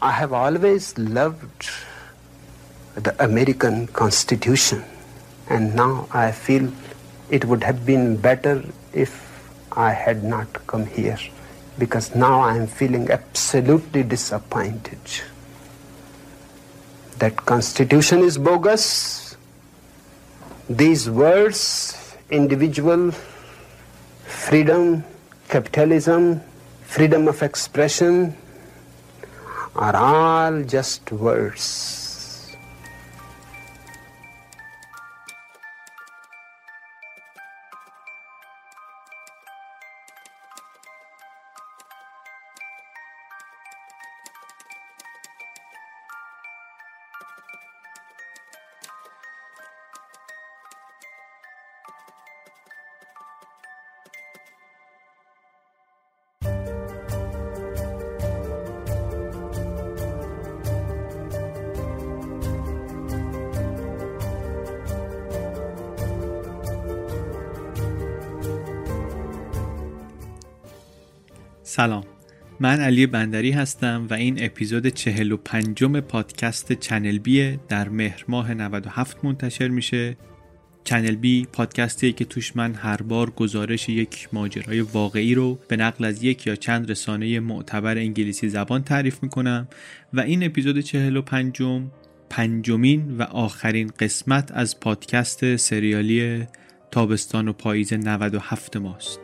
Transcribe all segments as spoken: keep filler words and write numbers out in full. I have always loved the American Constitution, and now I feel it would have been better if I had not come here, because now I am feeling absolutely disappointed. That Constitution is bogus. These words, individual, freedom, capitalism, freedom of expression, are all just words. سلام، من علی بندری هستم و این اپیزود چهل و پنجم پادکست چنل بی در مهر ماه نود و هفت منتشر میشه. چنل بی پادکستیه که توش من هر بار گزارش یک ماجرای واقعی رو به نقل از یک یا چند رسانه معتبر انگلیسی زبان تعریف میکنم و این اپیزود چهل و پنجم پنجمین و آخرین قسمت از پادکست سریالی تابستان و پاییز نود و هفت ماست.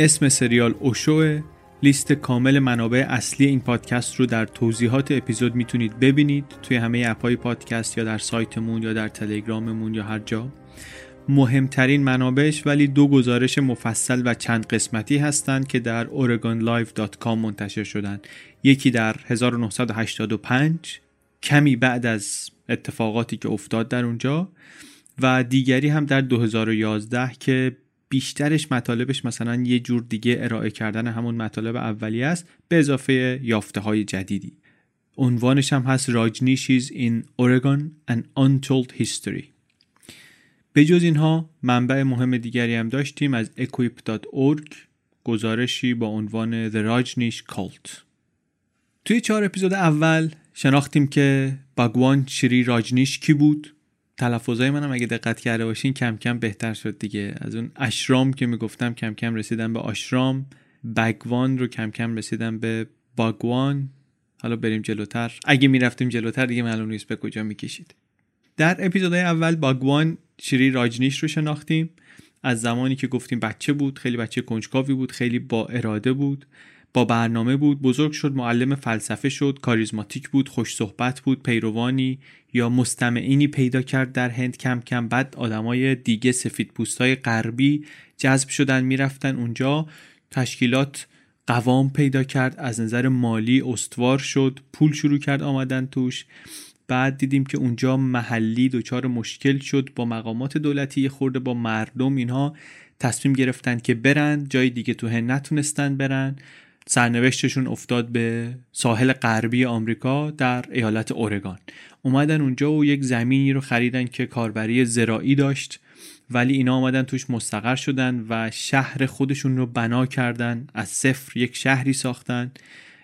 اسم سریال اوشوه. لیست کامل منابع اصلی این پادکست رو در توضیحات اپیزود میتونید ببینید، توی همه اپهای پادکست یا در سایتمون یا در تلگراممون یا هر جا. مهمترین منابعش ولی دو گزارش مفصل و چند قسمتی هستند که در Oregon Live dot com منتشر شدن. یکی در هزار و نهصد و هشتاد و پنج کمی بعد از اتفاقاتی که افتاد در اونجا و دیگری هم در دو هزار و یازده که بیشترش مطالبش مثلا یه جور دیگه ارائه کردن همون مطالب اولیه است به اضافه یافته‌های جدیدی. عنوانش هم هست Rajneeshees in Oregon An Untold History. به جز اینها منبع مهم دیگری هم داشتیم از equip dot org، گزارشی با عنوان The Rajneesh Cult. توی چهار اپیزود اول شناختیم که باگوان شری راجنیش کی بود. تلفظای منم اگه دقت کرده باشین کم کم بهتر شد دیگه، از اون اشرام که میگفتم کم کم رسیدم به آشرام، باگوان رو کم کم رسیدم به باگوان. حالا بریم جلوتر، اگه میرفتیم جلوتر دیگه معلوم نیست به کجا میکشید. در اپیزودهای اول باگوان شری راجنیش رو شناختیم، از زمانی که گفتیم بچه بود، خیلی بچه کنجکاوی بود، خیلی با اراده بود، با برنامه بود، بزرگ شد، معلم فلسفه شد، کاریزماتیک بود، خوش صحبت بود، پیروانی یا مستمعینی پیدا کرد در هند کم کم. بعد آدمای دیگه سفیدپوستای غربی جذب شدن، میرفتن اونجا، تشکیلات قوام پیدا کرد، از نظر مالی استوار شد، پول شروع کرد آمدن توش. بعد دیدیم که اونجا محلی دچار مشکل شد با مقامات دولتی، خورده با مردم، اینها تصمیم گرفتن که برن جای دیگه، تو هند نتونستن برن، سرنوشتشون افتاد به ساحل غربی آمریکا در ایالت اورگان. اومدن اونجا و یک زمینی رو خریدن که کاربری زراعی داشت، ولی اینا اومدن توش مستقر شدن و شهر خودشون رو بنا کردن، از صفر یک شهری ساختن،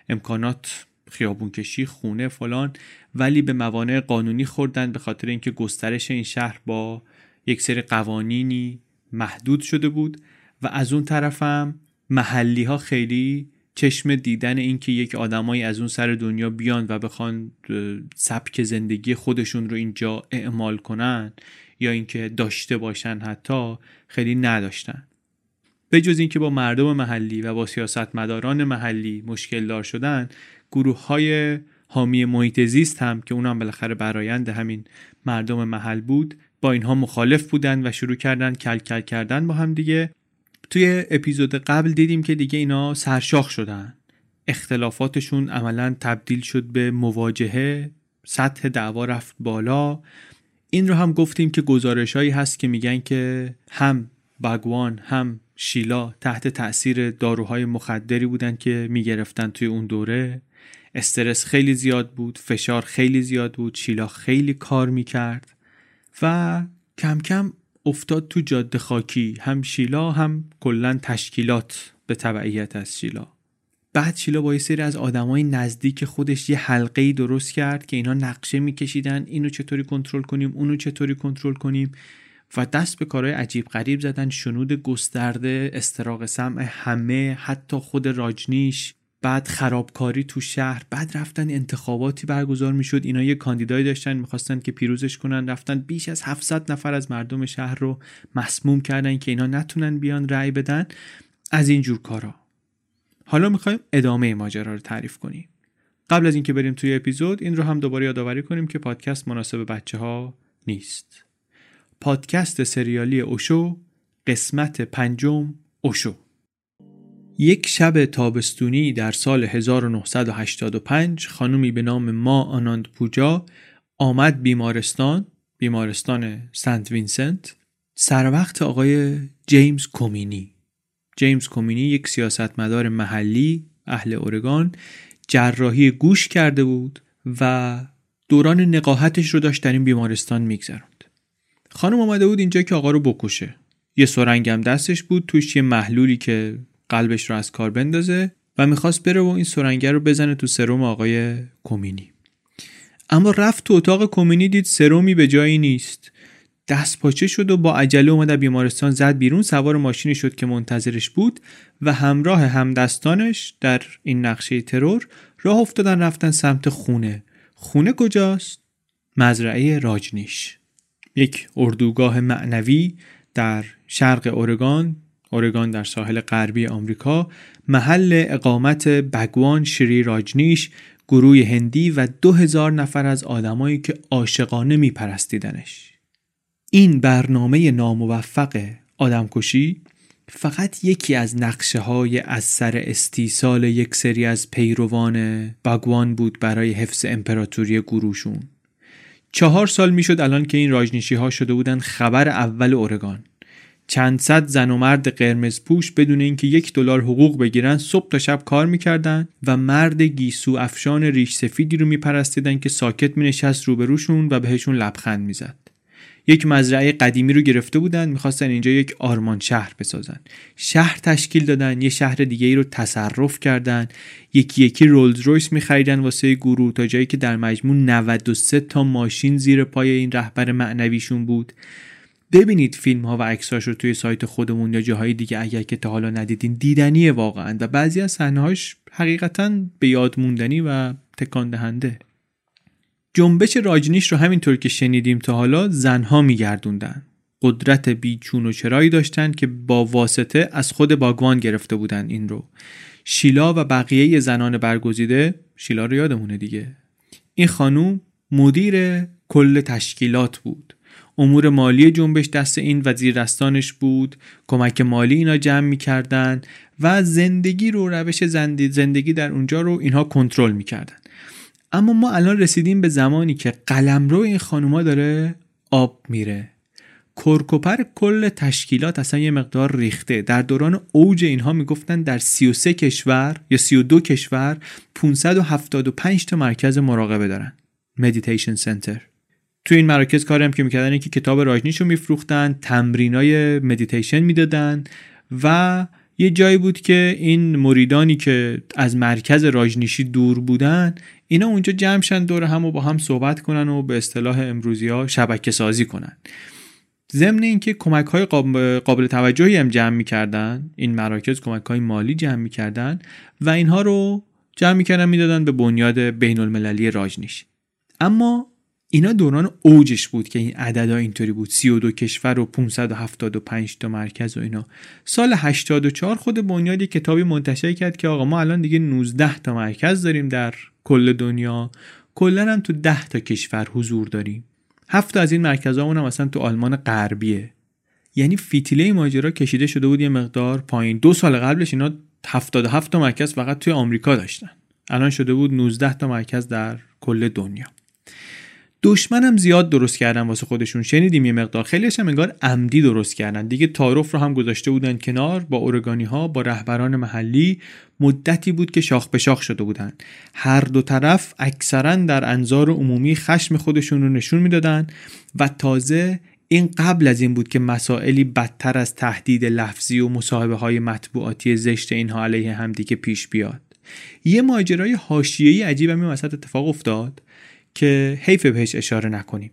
امکانات خیابون کشی، خونه فلان، ولی به موانع قانونی خوردن به خاطر اینکه گسترش این شهر با یک سری قوانینی محدود شده بود و از اون طرفم محلی ها خیلی چشم دیدن این که یک آدمایی از اون سر دنیا بیان و بخوان سبک زندگی خودشون رو اینجا اعمال کنن یا اینکه داشته باشن حتی خیلی نداشتن. به جز این که با مردم محلی و با سیاستمداران محلی مشکل دار شدن، گروه های حامی محیط زیست هم که اونم بالاخره برآیند همین مردم محل بود با اینها مخالف بودن و شروع کردن کل کل کردن با هم دیگه. توی اپیزود قبل دیدیم که دیگه اینا سرشاخ شدن، اختلافاتشون عملاً تبدیل شد به مواجهه، سطح دعوا رفت بالا. این رو هم گفتیم که گزارشایی هست که میگن که هم باگوان هم شیلا تحت تأثیر داروهای مخدری بودن که میگرفتن توی اون دوره، استرس خیلی زیاد بود، فشار خیلی زیاد بود، شیلا خیلی کار میکرد و کم کم افتاد تو جاده خاکی. هم شیلا هم کلن تشکیلات به تبعیت از شیلا. بعد شیلا با یه سری از آدمای نزدیک خودش یه حلقه‌ای درست کرد که اینا نقشه میکشیدن اینو چطوری کنترل کنیم، اونو چطوری کنترل کنیم و دست به کارهای عجیب غریب زدن. شنود گسترده، استراق سمع همه، حتی خود راجنیش، بعد خرابکاری تو شهر. بعد رفتن انتخاباتی برگزار میشد، اینا یه کاندیدایی داشتن میخواستن که پیروزش کنن، رفتن بیش از هفتصد نفر از مردم شهر رو مسموم کردن که اینا نتونن بیان رأی بدن. از این جور کارا. حالا میخوایم ادامه ماجرا رو تعریف کنیم. قبل از اینکه بریم توی اپیزود، این رو هم دوباره یادآوری کنیم که پادکست مناسب بچه‌ها نیست. پادکست سریالی اوشو، قسمت پنجم، اوشو. یک شب تابستونی در سال هزار و نهصد و هشتاد و پنج خانومی به نام ما آناند پوجا آمد بیمارستان، بیمارستان سنت وینسنت، سر وقت آقای جیمز کومینی. جیمز کومینی یک سیاستمدار محلی اهل اورگان جراحی گوش کرده بود و دوران نقاهتش رو داشت در این بیمارستان میگذروند. خانم آمده بود اینجا که آقا رو بکشه. یه سرنگ هم دستش بود، توش یه محلولی که قلبش رو از کار بندازه و میخواست بره و این سرنگه رو بزنه تو سرم آقای کومینی. اما رفت تو اتاق کومینی، دید سرمی به جایی نیست. دست پاچه شد و با عجله اومد از بیمارستان، زد بیرون، سوار ماشینی شد که منتظرش بود و همراه همدستانش در این نقشه ترور راه افتادن، رفتن سمت خونه. خونه کجاست؟ مزرعه راجنیش، یک اردوگاه معنوی در شرق اورگان، اورگان در ساحل غربی آمریکا، محل اقامت بگوان شری راجنیش، گروه هندی و دو هزار نفر از آدمایی که عاشقانه میپرستیدنش. این برنامه ناموفق آدمکشی فقط یکی از نقشه های از سر استیصال یک سری از پیروان بگوان بود برای حفظ امپراتوری گروهشون. چهار سال میشد الان که این راجنیشی ها شده بودن خبر اول اورگان. چند صد زن و مرد قرمز پوش بدون اینکه یک دلار حقوق بگیرن صبح تا شب کار میکردن و مرد گیسو افشان ریش سفیدی رو میپرستیدن که ساکت مینشست روبروشون و بهشون لبخند میزد. یک مزرعه قدیمی رو گرفته بودن، میخواستن اینجا یک آرمان شهر بسازن. شهر تشکیل دادن، یه شهر دیگه ای رو تصرف کردن، یکی یکی رولز رویس میخریدن واسه گروه تا جایی که در مجموع نود و سه تا ماشین زیر پای این رهبر معنویشون بود. ببینید فیلم ها و عکساش رو توی سایت خودمون یا جاهای دیگه اگر که تا حالا ندیدین، دیدنیه واقعا و بعضی از صحنه‌هاش حقیقتاً به یاد موندنی و تکان دهنده. جنبش راجنیش رو همینطور که شنیدیم تا حالا زنها میگردوندن. قدرت بیچون و چرایی داشتن که با واسطه از خود باگوان گرفته بودن این رو. شیلا و بقیه زنان برگزیده، شیلا رو یادمونه دیگه، این خانوم مدیر کل تشکیلات بود. امور مالی جنبش دست این وزیر دستانش بود، کمک مالی اینا جمع میکردن و زندگی رو، روش زندگی در اونجا رو اینها کنترل میکردن. اما ما الان رسیدیم به زمانی که قلمرو این خانوما داره آب میره. کرکوپر کل تشکیلات اصلا یه مقدار ریخته. در دوران اوج اینها میگفتن در سی و سه کشور یا سی و دو کشور پانصد و هفتاد و پنج تا مرکز مراقبه دارن، مدیتیشن سنتر. تو این مراکز کاری هم که میکردن اینکه کتاب راجنیش رو میفروختن، تمرینای مدیتیشن میدادن و یه جایی بود که این مریدانی که از مرکز راجنیشی دور بودن اینا اونجا جمع شن دور هم و با هم صحبت کنن و به اصطلاح امروزی ها شبکه سازی کنن. ضمن اینکه کمک های قابل توجهی هم جمع میکردن، این مراکز کمک های مالی جمع میکردن و اینها رو جمع میکردن میدادن به بنیاد بین المللی راجنیش. اما اینا دوران اوجش بود که این عددا اینطوری بود، سی و دو کشور و پانصد و هفتاد و پنج تا مرکز و اینا. سال هشتاد و چهار خود بنیاد یک کتابی منتشر کرد که آقا ما الان دیگه نوزده تا مرکز داریم در کل دنیا، کلا هم تو ده تا کشور حضور داریم. هفت تا از این مرکزامون هم اصلا تو آلمان غربیه. یعنی فتیله ماجرا کشیده شده بود یه مقدار پایین. دو سال قبلش اینا هفتاد و هفت تا مرکز فقط توی آمریکا داشتن، الان شده بود نوزده تا مرکز در کل دنیا. دشمنم زیاد درست کردن واسه خودشون، شنیدیم یه مقدار، خیلیش هم انگار عمدی درست کردن دیگه. تعارف رو هم گذاشته بودن کنار، با اورگانی ها، با رهبران محلی مدتی بود که شاخ به شاخ شده بودن. هر دو طرف اکثرا در انظار عمومی خشم خودشون رو نشون میدادن و تازه این قبل از این بود که مسائلی بدتر از تهدید لفظی و مصاحبه های مطبوعاتی زشت اینها علیه همدیگه پیش بیاد. یه ماجرای حاشیه‌ای عجیب هم وسط اتفاق افتاد که حیف بهش اشاره نکنیم.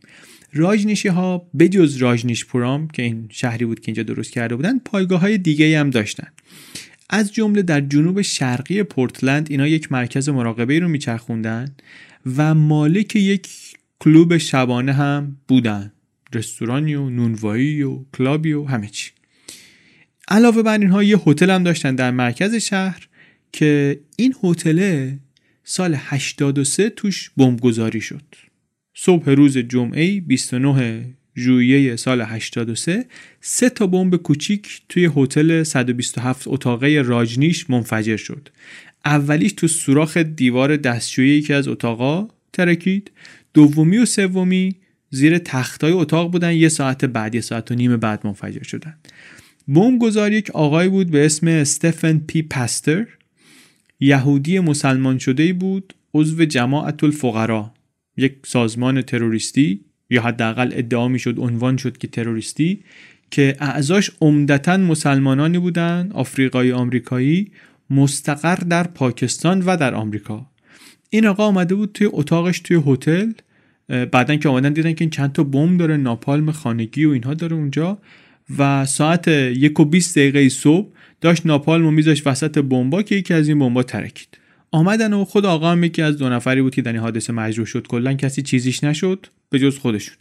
راجنیشی ها به جز راجنیشپورام که این شهری بود که اینجا درست کرده بودن، پایگاه های دیگه هم داشتن. از جمله در جنوب شرقی پورتلند اینا یک مرکز مراقبه رو میچرخوندن و مالک یک کلوب شبانه هم بودن، رستورانی و نونوایی و کلابی و همه چی. علاوه بر اینها یه هتل هم داشتن در مرکز شهر که این هتل سال هشتاد و سه توش بمبگذاری شد. صبح روز جمعه بیست و نه ژوئیه سال هشتاد و سه سه تا بمب کوچیک توی هتل صد و بیست و هفت اتاقه راجنیش منفجر شد. اولیش تو سوراخ دیوار دستشویی یکی از اتاقا ترکید، دومی و سومی زیر تختای اتاق بودن، یه ساعت بعد، یه ساعت و نیم بعد منفجر شدن. بمبگذار یک آقای بود به اسم استفن پی پاستر، یهودی مسلمان شده‌ای بود، عضو جماعت الفقرا، یک سازمان تروریستی، یا حداقل ادعا میشد، عنوان شد که تروریستی، که اعضاش عمدتاً مسلمانانی بودند، آفریقایی آمریکایی، مستقر در پاکستان و در آمریکا. این آقا اومده بود توی اتاقش توی هتل، بعدن که اومدن دیدن که این چند تا بمب داره، ناپالم خانگی و اینها داره اونجا، و ساعت یک و بیست دقیقه صبح داشت ناپالمو میذاشت وسط بمبا که یکی از این بمبا ترکید. آمدن و خود آقا هم یکی از دو نفری بود که در این حادثه مجروح شد، کلا کسی چیزیش نشد به جز خودشون.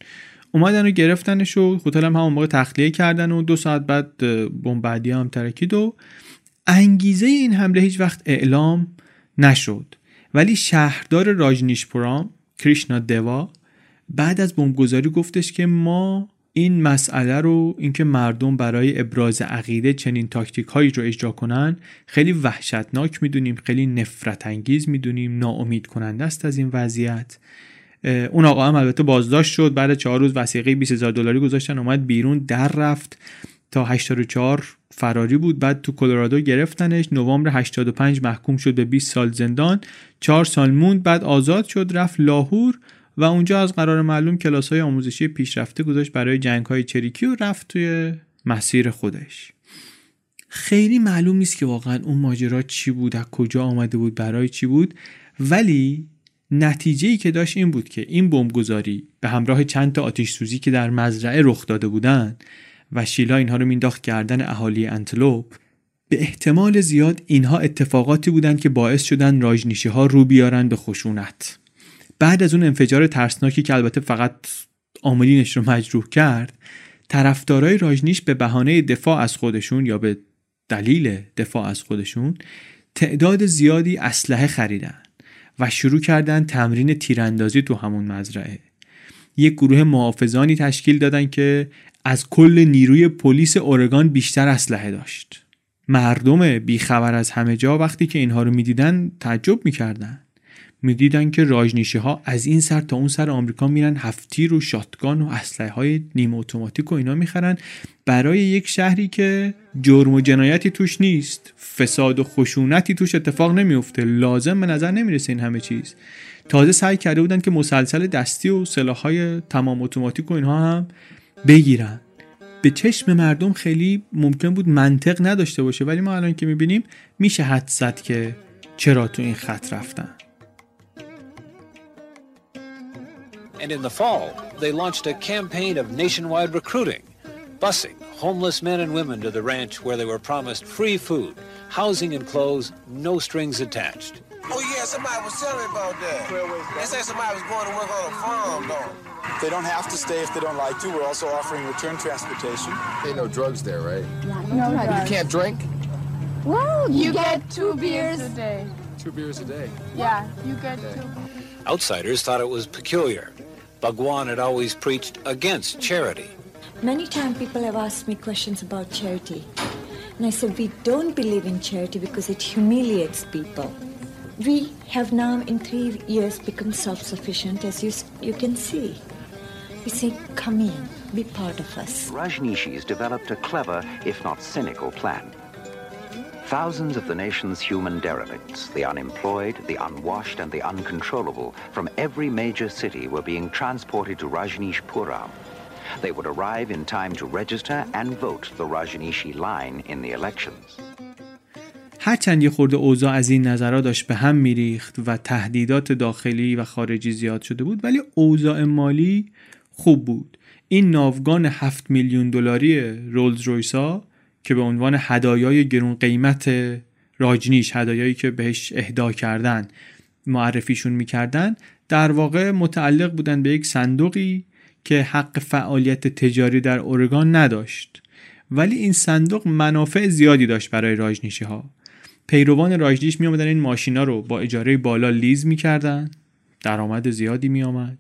اومدن و گرفتنش و هتل هم همون موقع تخلیه کردن و دو ساعت بعد بمب بعدی هم ترکید. و انگیزه این حمله هیچ وقت اعلام نشد، ولی شهردار راجنیشپورام کریشنا دوا بعد از بمبگذاری گفتش که ما این مسئله رو، اینکه مردم برای ابراز عقیده چنین تاکتیک هایی رو اجرا کنن، خیلی وحشتناک میدونیم، خیلی نفرت انگیز میدونیم، ناامید کننده است از این وضعیت. اون آقا هم البته بازداشت شد، بعد چهار روز وثیقه بیست هزار دلاری گذاشتن، اومد بیرون، در رفت، تا هشتاد و چهار فراری بود. بعد تو کلرادو گرفتنش، نوامبر هشتاد و پنج محکوم شد به بیست سال زندان، چهار سال موند، بعد آزاد شد، رفت لاهور و اونجا از قرار معلوم کلاس‌های آموزشی پیشرفته گذاشت برای جنگ‌های چریکی و رفت توی مسیر خودش. خیلی معلوم نیست که واقعا اون ماجرا چی بود، از کجا آمده بود، برای چی بود، ولی نتیجه‌ای که داشت این بود که این بمبگذاری به همراه چند تا آتش‌سوزی که در مزرعه رخ داده بودند و شیلا اینها رو مینداخت گردن اهالی انتلوپ، به احتمال زیاد اینها اتفاقاتی بودند که باعث شدن راجنیشی‌ها رو بیارن به خشونت. بعد از اون انفجار ترسناکی که البته فقط عاملینش رو مجروح کرد، طرفدارای راجنیش به بهانه دفاع از خودشون یا به دلیل دفاع از خودشون تعداد زیادی اسلحه خریدن و شروع کردن تمرین تیراندازی تو همون مزرعه. یک گروه محافظانی تشکیل دادن که از کل نیروی پلیس اورگان بیشتر اسلحه داشت. مردم بیخبر از همه جا وقتی که اینها رو می‌دیدن تعجب می‌کردن. می‌دیدن که راجنیشی‌ها از این سر تا اون سر آمریکا میرن، هفت‌تیر و شاتگان و اسلحه‌های نیمه اتوماتیک و اینا میخرن، برای یک شهری که جرم و جنایتی توش نیست، فساد و خشونتی توش اتفاق نمیفته، لازم به نظر نمیرسه این همه چیز. تازه سعی کرده بودن که مسلسل دستی و سلاح‌های تمام اتوماتیک و اینها هم بگیرن. به چشم مردم خیلی ممکن بود منطق نداشته باشه، ولی ما الان که می‌بینیم میشه حدس زد که چرا تو این خط رفتن. And in the fall, they launched a campaign of nationwide recruiting, busing homeless men and women to the ranch where they were promised free food, housing and clothes, no strings attached. Oh yeah, somebody was telling me about that. They said somebody was going to work on a farm, though. They don't have to stay if they don't like to. We're also offering return transportation. Ain't no drugs there, right? No, no drugs. You can't drink? Well, you, you get, get two beers, beers a day. Two beers a day? Yeah, you get okay. two. Outsiders thought it was peculiar. Bhagwan had always preached against charity. Many times people have asked me questions about charity. And I said, we don't believe in charity because it humiliates people. We have now in three years become self-sufficient, as you, you can see. We say, come in, be part of us. Rajneeshis developed a clever, if not cynical, plan. Thousands of the nation's human derelicts, the unemployed, the unwashed, and the uncontrollable, from every major city were being transported to Rajneeshpuram. They would arrive in time to register and vote the Rajneeshi line in the elections. هرچند یه خورده اوضاع از این نظرها داشت به هم میریخت و تهدیدات داخلی و خارجی زیاد شده بود، ولی اوضاع مالی خوب بود. این ناوگان هفت میلیون دلاری رولز رویسا که به عنوان هدایای گرون قیمت راجنیش، هدایایی که بهش اهدا کردن معرفیشون میکردن، در واقع متعلق بودن به یک صندوقی که حق فعالیت تجاری در اورگان نداشت، ولی این صندوق منافع زیادی داشت برای راجنیشی ها. پیروان راجنیش می آمدن این ماشینا رو با اجاره بالا لیز می کردن، درآمد زیادی می آمد.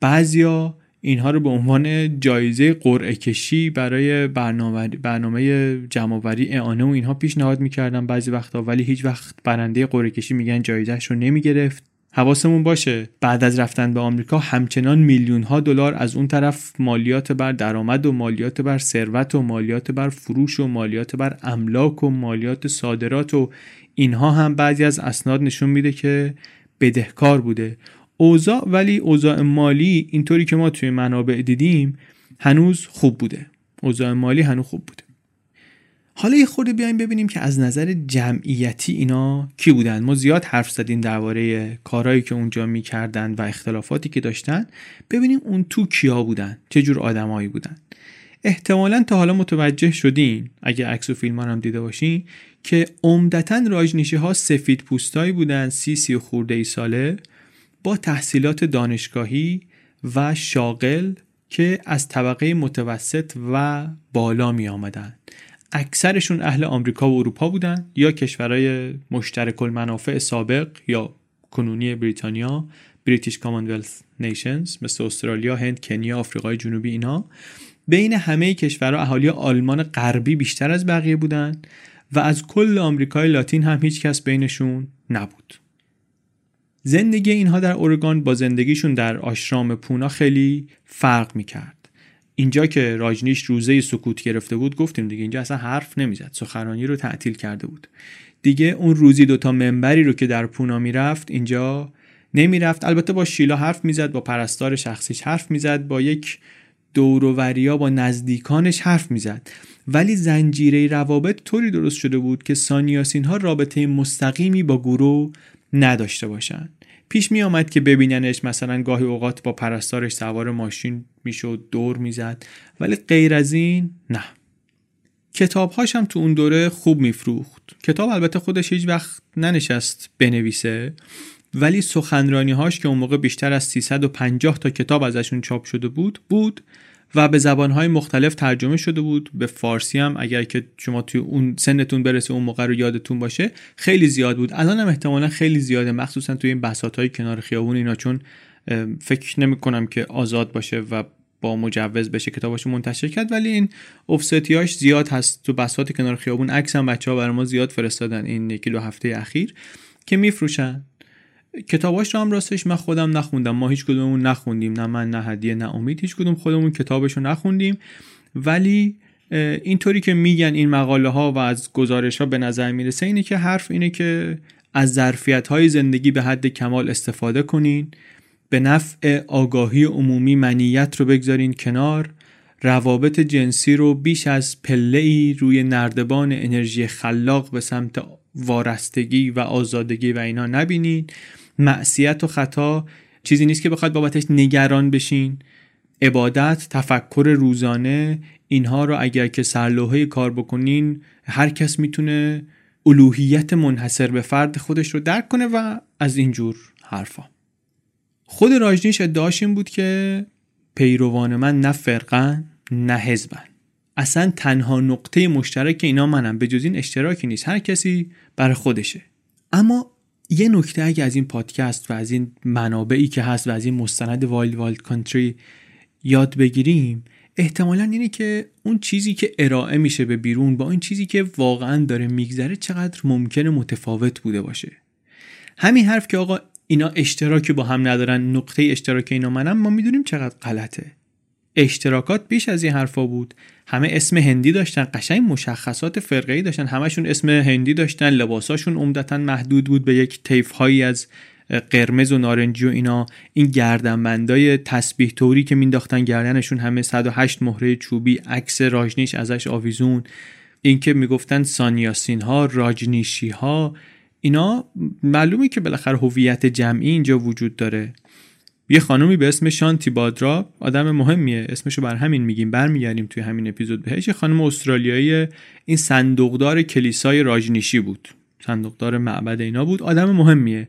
بعضیا اینها رو به عنوان جایزه قرعه کشی برای برنامه برنامه جمع‌آوری اعانه و اینها پیشنهاد می کردن بعضی وقتا، ولی هیچ وقت برنده قرعه کشی میگن جایزه‌اش رو نمی گرفت. حواسمون باشه بعد از رفتن به آمریکا همچنان میلیون ها دلار از اون طرف مالیات بر درآمد و مالیات بر ثروت و مالیات بر فروش و مالیات بر املاک و مالیات صادرات و اینها هم بعضی از اسناد نشون میده که بدهکار بوده اوضاع. ولی اوضاع مالی اینطوری که ما توی منابع دیدیم هنوز خوب بوده، اوضاع مالی هنوز خوب بوده. حالا یه خورده بیایم ببینیم که از نظر جمعیتی اینا کی بودن. ما زیاد حرف زدیم درباره کارهایی که اونجا می‌کردن و اختلافاتی که داشتن. ببینیم اون تو کیا بودن، چه جور آدمایی بودن. احتمالاً تا حالا متوجه شدین اگه عکس و فیلم هم دیده باشین که عمدتاً راجنیشی‌ها سفیدپوستایی بودن، سی سی خورده ای ساله با تحصیلات دانشگاهی و شاغل که از طبقه متوسط و بالا می‌آمدن. اکثرشون اهل آمریکا و اروپا بودن یا کشورهای مشترک المنافع سابق یا کنونی بریتانیا، بریتیش کامنولث نیشنز، مثل استرالیا، هند، کنیا، آفریقای جنوبی. اینا بین همه کشورها اهالی آلمان غربی بیشتر از بقیه بودن و از کل آمریکای لاتین هم هیچ کس بینشون نبود. زندگی اینها در اورگان با زندگیشون در آشرام پونا خیلی فرق میکرد. اینجا که راجنیش روزه سکوت گرفته بود گفتیم دیگه، اینجا اصلا حرف نمیزد، سخنرانی رو تعطیل کرده بود دیگه. اون روزی دوتا منبری رو که در پونا میرفت اینجا نمیرفت. البته با شیلا حرف میزد، با پرستار شخصیش حرف میزد، با یک دورووریا، با نزدیکانش حرف میزد، ولی زنجیره روابط طوری درست شده بود که سانیاسین ها رابطه مستقیمی با گروه نداشته باشن. پیش می آمد که ببیننش، مثلا گاهی اوقات با پرستارش سوار ماشین می شد، دور می زد، ولی غیر از این نه. کتابهاش هم تو اون دوره خوب می فروخت. کتاب البته خودش هیچ وقت ننشست بنویسه، ولی سخنرانی هاش که اون موقع بیشتر از سیصد و پنجاه تا کتاب ازشون چاپ شده بود بود و به زبانهای مختلف ترجمه شده بود. به فارسی هم اگر که شما توی اون سنتون برسه اون موقع رو یادتون باشه خیلی زیاد بود، الان هم احتمالا خیلی زیاده، مخصوصا توی این بساطهای کنار خیابون اینا، چون فکر نمی کنم که آزاد باشه و با مجوز بشه کتاباشو منتشر کرد، ولی این افستیاش زیاد هست تو بساط کنار خیابون. عکس هم بچه‌ها برای ما زیاد فرستادن این یکی دو هفته اخیر که میفروشن کتاباش رو. هم راستش من خودم نخوندم، ما هیچ کدوممون نخوندیم، نه من نه هدیه نه امید، هیچ کدوم خودمون کتابش رو نخوندیم، ولی اینطوری که میگن این مقاله ها و از گزارش ها به نظر میرسه اینه که حرف اینه که از ظرفیت های زندگی به حد کمال استفاده کنین، به نفع آگاهی عمومی منیت رو بگذارین کنار، روابط جنسی رو بیش از پله‌ای روی نردبان انرژی خلاق به سمت وارستگی و آزادگی و اینا نبینین، معصیت و خطا چیزی نیست که بخواد بابتش نگران بشین، عبادت، تفکر روزانه، اینها رو اگر که سرلوحه کار بکنین هر کس میتونه الوهیت منحصر به فرد خودش رو درک کنه و از اینجور حرفا. خود راجنیش ادعاش این بود که پیروان من نه فرقن نه حزبن، اصلا تنها نقطه مشترک اینا منم، به جز این اشتراکی نیست، هر کسی برای خودشه. اما یه نکته اگه از این پادکست و از این منابعی که هست و از این مستند وایلد وایلد کانتری یاد بگیریم احتمالاً اینه که اون چیزی که ارائه میشه به بیرون با این چیزی که واقعاً داره میگذره چقدر ممکنه متفاوت بوده باشه. همین حرف که آقا اینا اشتراکی با هم ندارن، نقطه اشتراک اینا منم، ما میدونیم چقدر غلطه. اشتراکات بیش از این حرفا بود. همه اسم هندی داشتن، قشنگ مشخصات فرقه‌ای داشتن، همشون اسم هندی داشتن، لباساشون عمدتاً محدود بود به یک طیف‌هایی از قرمز و نارنجی و اینا. این گردنبندای تسبیح توری که مینداختن گردنشون همه صد و هشت مهره چوبی، عکس راجنیش ازش آویزون، این که میگفتن سانیاسین ها، راجنیشی ها، اینا معلومه که بالاخره هویت جمعی اینجا وجود داره. یه خانومی به اسم شانتی بادرا، آدم مهمیه، اسمشو بر همین میگیم، برمیگردیم توی همین اپیزود بهش. یه خانم استرالیایی، این صندوقدار کلیسای راجنیشی بود، صندوقدار معبد اینا بود، آدم مهمیه.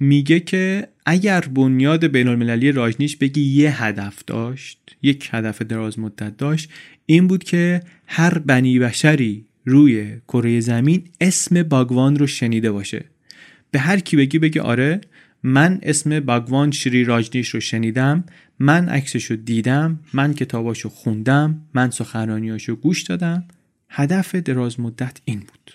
میگه که اگر بنیاد بین‌المللی راجنیش بگی یه هدف داشت، یک هدف دراز مدت داشت، این بود که هر بنی بشری روی کره زمین اسم باگوان رو شنیده باشه. به هر کی بگی بگه آره من اسم بھاگوان شری راجنیش رو شنیدم، من عکسش رو دیدم، من کتاباش رو خوندم، من سخنرانیاش رو گوش دادم. هدف دراز مدت این بود.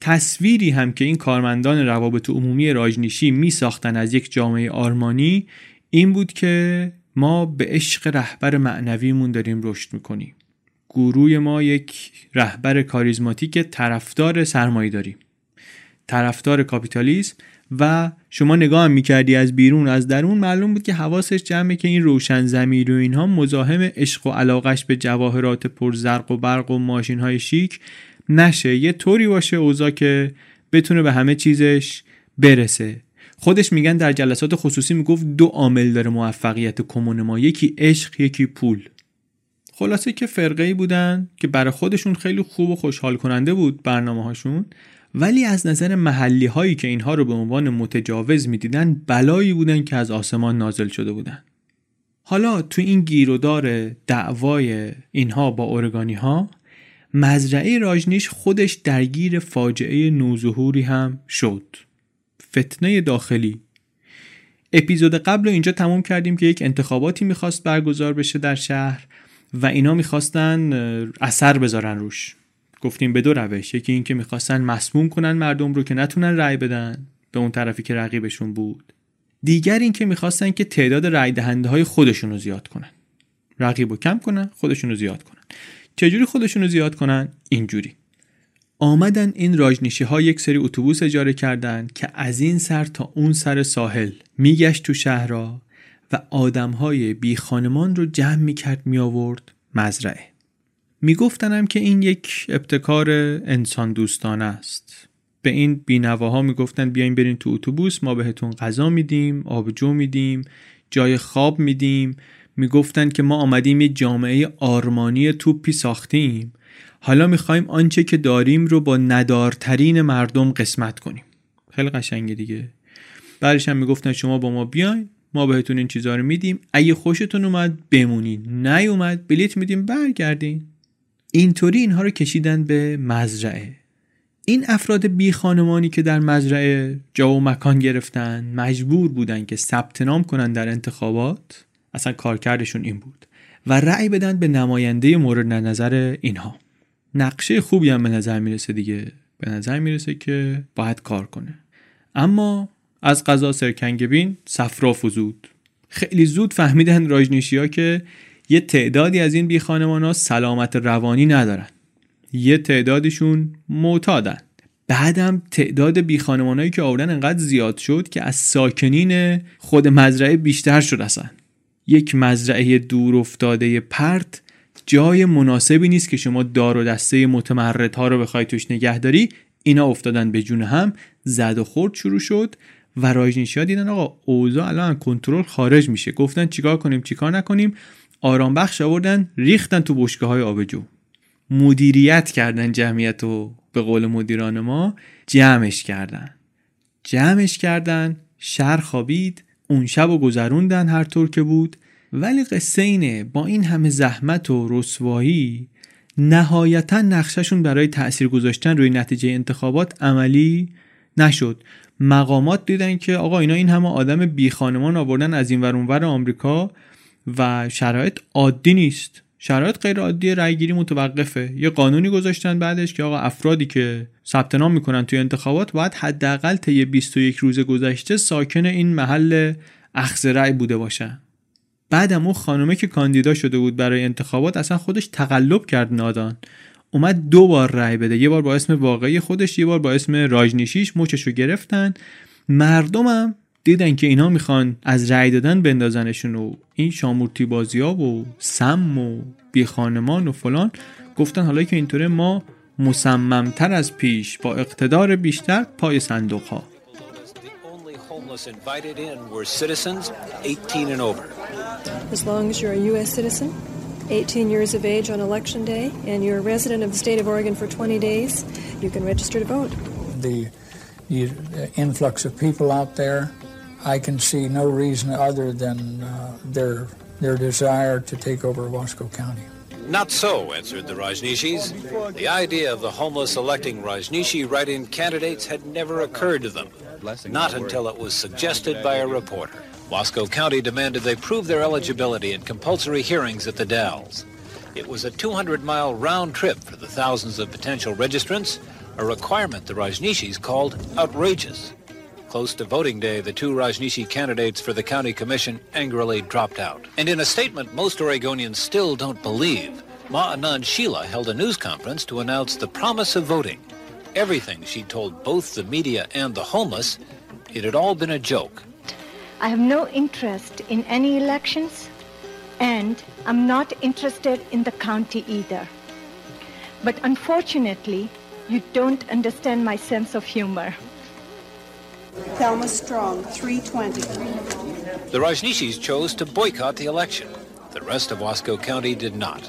تصویری هم که این کارمندان روابط عمومی راجنیشی می ساختن از یک جامعه آرمانی این بود که ما به عشق رهبر معنویمون داریم رشد میکنیم. گروه ما یک رهبر کاریزماتیک طرفدار سرمایه‌داری، طرفدار کاپیتالیسم، و شما نگاه هم میکردی از بیرون از درون معلوم بود که حواسش جمعه که این روشن ضمیر و اینها مزاحم عشق و علاقش به جواهرات پرزرق و برق و ماشین‌های شیک نشه، یه طوری باشه اوضاع که بتونه به همه چیزش برسه. خودش میگن در جلسات خصوصی میگفت دو عامل داره موفقیت کمون ما، یکی عشق یکی پول. خلاصه که فرقه‌ای بودن که برای خودشون خیلی خوب و خوشحال کننده بود برنامه‌هاشون، ولی از نظر محلی هایی که اینها رو به عنوان متجاوز میدیدن بلایی بودن که از آسمان نازل شده بودن. حالا تو این گیرودار دعوای اینها با اورگانی ها، مزرعه راجنیش خودش درگیر فاجعه نوظهوری هم شد، فتنه داخلی. اپیزود قبل رو اینجا تموم کردیم که یک انتخاباتی میخواست برگزار بشه در شهر و اینا میخواستن اثر بذارن روش. گفتیم به دو روش، یکی این که میخواستن مسموم کنن مردم رو که نتونن رأی بدن به اون طرفی که رقیبشون بود، دیگر این که میخواستن که تعداد رأی دهنده های خودشون رو زیاد کنن، رقیب رو کم کنن، خودشون رو زیاد کنن. چجوری خودشون رو زیاد کنن؟ اینجوری آمدن این راجنیشی ها یک سری اتوبوس اجاره کردن که از این سر تا اون سر ساحل میگشت تو شهرها و آدم های بی خانمان رو جمع میکرد میآورد مزرعه. میگفتنم که این یک ابتکار انسان دوستانه است. به این بینواها میگفتن بیاین برین تو اتوبوس، ما بهتون غذا میدیم، آبجو میدیم، جای خواب میدیم. میگفتن که ما آمدیم یه جامعه آرمانی توپی ساختیم، حالا میخوایم آنچه که داریم رو با ندارترین مردم قسمت کنیم. خیلی قشنگه دیگه. بعدش هم میگفتن شما با ما بیاین، ما بهتون این چیزا رو میدیم، اگه خوشتون اومد بمونین، نیومد بلیت میدیم برگردین. اینطوری اینها رو کشیدن به مزرعه. این افراد بی خانمانی که در مزرعه جا و مکان گرفتن مجبور بودن که ثبت نام کنن در انتخابات، اصلا کارکردشون این بود، و رأی بدن به نماینده مورد نظر اینها. نقشه خوبی هم به نظر میرسه دیگه، به نظر میرسه که باید کار کنه. اما از قضا سرکنگبین صفرا فزود. خیلی زود فهمیدن راجنیشی‌ها که یه تعدادی از این بی خانمان ها سلامت روانی ندارن، یه تعدادشون معتادن. بعدم تعداد بی خانمان هایی که آوردن انقدر زیاد شد که از ساکنین خود مزرعه بیشتر شد. اصلا یک مزرعه دور افتاده پرت جای مناسبی نیست که شما دار و دسته متمرد ها رو بخوای توش نگه داری. اینا افتادن به جون هم، زد و خورد شروع شد و راجنیشی‌ها دیدن آقا اوضاع الان کنترل خارج میشه. گفتن چیکار کنیم چیکار نکنیم. آرام بخش آوردن ریختن تو بشکه‌های آبجو، مدیریت کردن جمعیت رو، به قول مدیران ما جمعش کردن جمعش کردن شهر خوابید. اون شب رو گذروندن هر طور که بود. ولی قصه اینه با این همه زحمت و رسوایی نهایتا نقششون برای تأثیر گذاشتن روی نتیجه انتخابات عملی نشد. مقامات دیدن که آقا اینا این همه آدم بی خانمان آوردن از این ور اون ور آمریکا و شرایط عادی نیست، شرایط غیر عادی رای گیری متوقفه. یه قانونی گذاشتن بعدش که آقا افرادی که ثبت نام میکنن توی انتخابات باید حداقل طی بیست و یک روز گذشته ساکن این محل اخذ رای بوده باشن. بعدم اون خانومه که کاندیدا شده بود برای انتخابات اصلا خودش تقلب کرد نادان. اومد دو بار رای بده، یه بار با اسم واقعی خودش، یه بار با اسم راجنیشیش. موچشو گرفتن، مردمم دیدن که اینا میخوان از رای دادن بندازنشون و این شامورتی بازی‌ها و سم و بی خانمان و فلان. گفتن حالا که اینطوره ما مصممتر از پیش با اقتدار بیشتر پای صندوق‌ها. Homeless invited in were citizens eighteen and over. As long as you're a U S citizen, eighteen years of age on election day, and you're a resident of the state of Oregon for twenty days, you can register to vote. The, you, the influx of people out there, I can see no reason other than uh, their their desire to take over Wasco County. Not so, answered the Rajneeshees. The idea of the homeless electing Rajneeshi write-in candidates had never occurred to them, not until it was suggested by a reporter. Wasco County demanded they prove their eligibility in compulsory hearings at the Dalles. It was a two hundred mile round trip for the thousands of potential registrants, a requirement the Rajneeshis called outrageous. Close to voting day, the two Rajneeshi candidates for the county commission angrily dropped out. And in a statement most Oregonians still don't believe, Ma Anand Sheela held a news conference to announce the promise of voting. Everything she told both the media and the homeless, it had all been a joke. I have no interest in any elections, and I'm not interested in the county either. But unfortunately, you don't understand my sense of humor. Thelma Strong, three twenty. The Rajneeshis chose to boycott the election. The rest of Wasco County did not.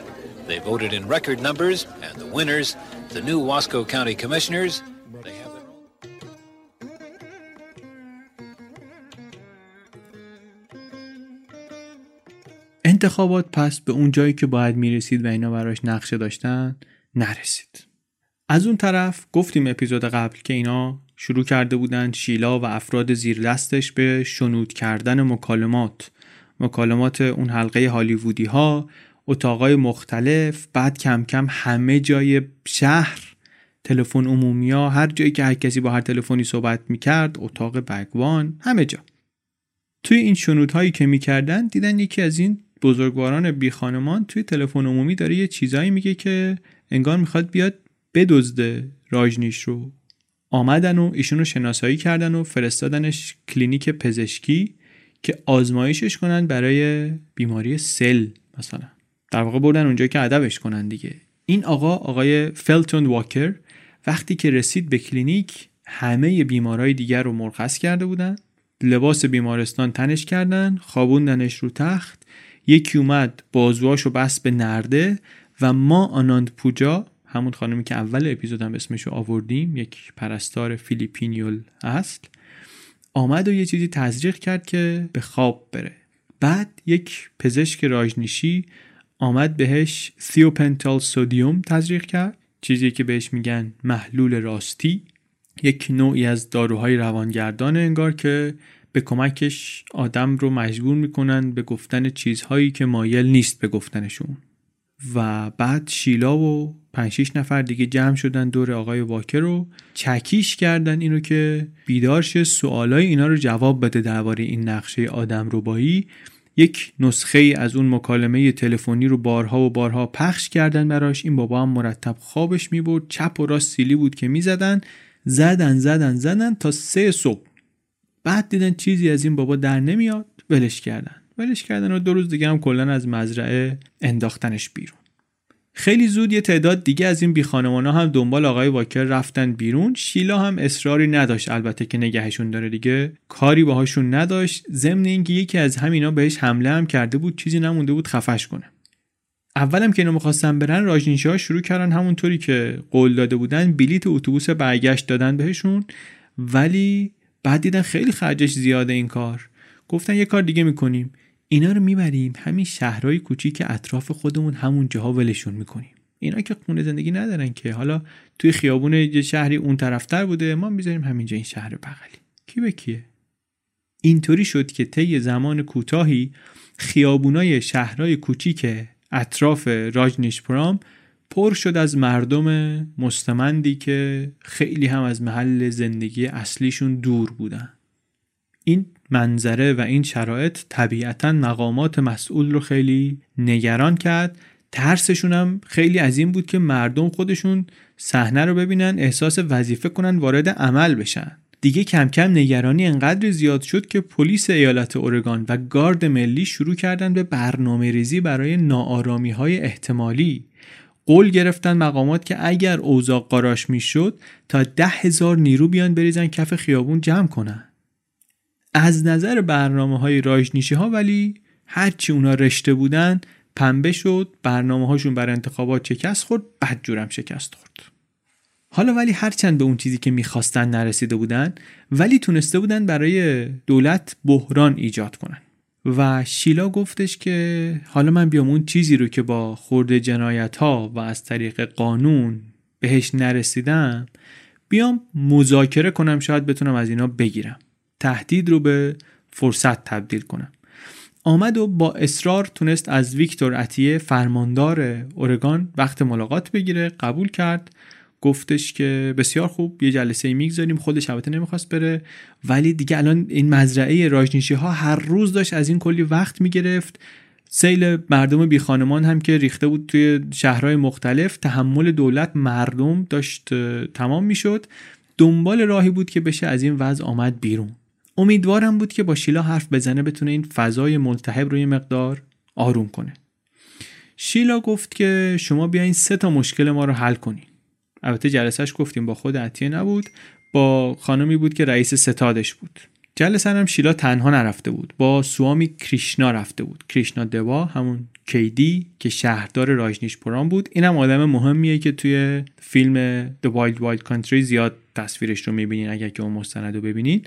They voted in record numbers, and the winners, the new Wasco County commissioners, they have their own. انتخابات پس به اون جایی که باید میرسید و اینا براش نقشه داشتن نرسید. از اون طرف گفتیم اپیزود قبل که اینا شروع کرده بودند شیلا و افراد زیر دستش به شنود کردن مکالمات مکالمات اون حلقه هالیوودی ها، اتاقای مختلف. بعد کم کم همه جای شهر، تلفن عمومی ها، هر جایی که هر کسی با هر تلفنی صحبت میکرد، اتاق بگوان، همه جا. توی این شنودهایی که میکردن دیدن یکی از این بزرگواران بی خانمان توی تلفن عمومی داره یه چیزایی میگه که انگار میخواد بیاد بدزده راجنیش رو. آمدن و ایشون رو شناسایی کردن و فرستادنش کلینیک پزشکی که آزمایشش کنن برای بیماری سل مثلا. در واقع بردن اونجا که ادبش کنن دیگه. این آقا، آقای فلتون واکر، وقتی که رسید به کلینیک همه بیمارای دیگر رو مرخص کرده بودن. لباس بیمارستان تنش کردن، خوابوندنش رو تخت. یکی اومد بازوهاشو بست به نرده و ما آناند پوجا، همون خانمی که اول اپیزود هم اسمشو آوردیم، یک پرستار فیلیپینیول هست، آمد و یه چیزی تزریق کرد که به خواب بره. بعد یک پزشک راجنیشی آمد بهش سیوپنتال سودیوم تزریق کرد، چیزی که بهش میگن محلول راستی، یک نوعی از داروهای روانگردان انگار که به کمکش آدم رو مجبور میکنن به گفتن چیزهایی که مایل نیست به گفتنشون. و بعد شیلا و پنج شش نفر دیگه جمع شدن دور آقای واکر رو چکیش کردن اینو که بیدار شه، سوالای اینا رو جواب بده درباره این نقشه آدمربایی. یک نسخه از اون مکالمه تلفنی رو بارها و بارها پخش کردن براش. این بابا هم مرتب خوابش میبرد، چپ و راست سیلی بود که میزدن زدن زدن زدن تا سه صبح. بعد دیدن چیزی از این بابا در نمیاد، ولش کردن ولش کردن و دو روز دیگه هم کلن از مزرعه انداختنش بیرون. خیلی زود یه تعداد دیگه از این بی خانمانا هم دنبال آقای واکر رفتن بیرون. شیلا هم اصراری نداشت، البته که نگهشون داره دیگه، کاری باهاشون نداشت. ضمن اینکه یکی از همینا بهش حمله هم کرده بود، چیزی نمونده بود خفش کنه. اولم که اینا می‌خواستن برن، راجنیشا شروع کردن همونطوری که قول داده بودن بلیت اتوبوس برگشت دادن بهشون، ولی بعد دیدن خیلی خرجش زیاده این کار. گفتن یه کار دیگه می‌کنیم، اینا رو میبریم همین شهرهای کوچیک اطراف خودمون، همون جاها ولشون میکنیم. اینا که خونه زندگی ندارن که، حالا توی خیابون یه شهری اون طرفتر بوده، ما میذاریم همینجا این شهر بغلی، کی به کیه. اینطوری شد که طی زمان کوتاهی خیابونای شهرهای کوچیک اطراف راجنیشپورام پر شد از مردم مستمندی که خیلی هم از محل زندگی اصلیشون دور بودن. این منظره و این شرایط طبیعتاً مقامات مسئول رو خیلی نگران کرد. ترسشون هم خیلی از این بود که مردم خودشون صحنه رو ببینن، احساس وظیفه کنن، وارد عمل بشن. دیگه کم کم نگرانی انقدر زیاد شد که پلیس ایالت اورگان و گارد ملی شروع کردن به برنامه‌ریزی برای ناآرامی‌های احتمالی. قول گرفتن مقامات که اگر اوضاع قاراش میشد تا ده هزار نیرو بیان بریزن کف خیابون جمع کنن. از نظر برنامه‌های راجنیشی‌ها ولی هرچی اونا رشته بودن پنبه شد، برنامه‌هاشون برای انتخابات شکست خورد، بدجورم شکست خورد. حالا ولی هرچند به اون چیزی که میخواستن نرسیده بودن، ولی تونسته بودن برای دولت بحران ایجاد کنن. و شیلا گفتش که حالا من بیام اون چیزی رو که با خورد جنایت‌ها و از طریق قانون بهش نرسیدم بیام مذاکره کنم، شاید بتونم از اینا بگیرم، تهدید رو به فرصت تبدیل کنم. آمد و با اصرار تونست از ویکتور عطیه فرماندار اورگان وقت ملاقات بگیره. قبول کرد، گفتش که بسیار خوب یه جلسه میگذاریم. خودش البته نمیخواست بره، ولی دیگه الان این مزرعه راجنیشی ها هر روز داشت از این کلی وقت میگرفت. سیل مردم بی خانمان هم که ریخته بود توی شهرهای مختلف، تحمل دولت مردم داشت تمام میشد. دنبال راهی بود که بشه از این وضع آمد بیرون. امیدوارم بود که با شیلا حرف بزنه، بتونه این فضای ملتهب رو یه مقدار آروم کنه. شیلا گفت که شما بیاین سه تا مشکل ما رو حل کنین. البته جلسهش گفتیم با خود عطیه نبود، با خانمی بود که رئیس ستادش بود. جلسه هم شیلا تنها نرفته بود، با سوامی کریشنا رفته بود. کریشنا دوا، همون کیدی که شهردار راجنیشپورام بود. اینم آدم مهمیه که توی فیلم The Wild Wild Country زیاد تصویرش رو می‌بینین اگه که اون مستندو ببینین.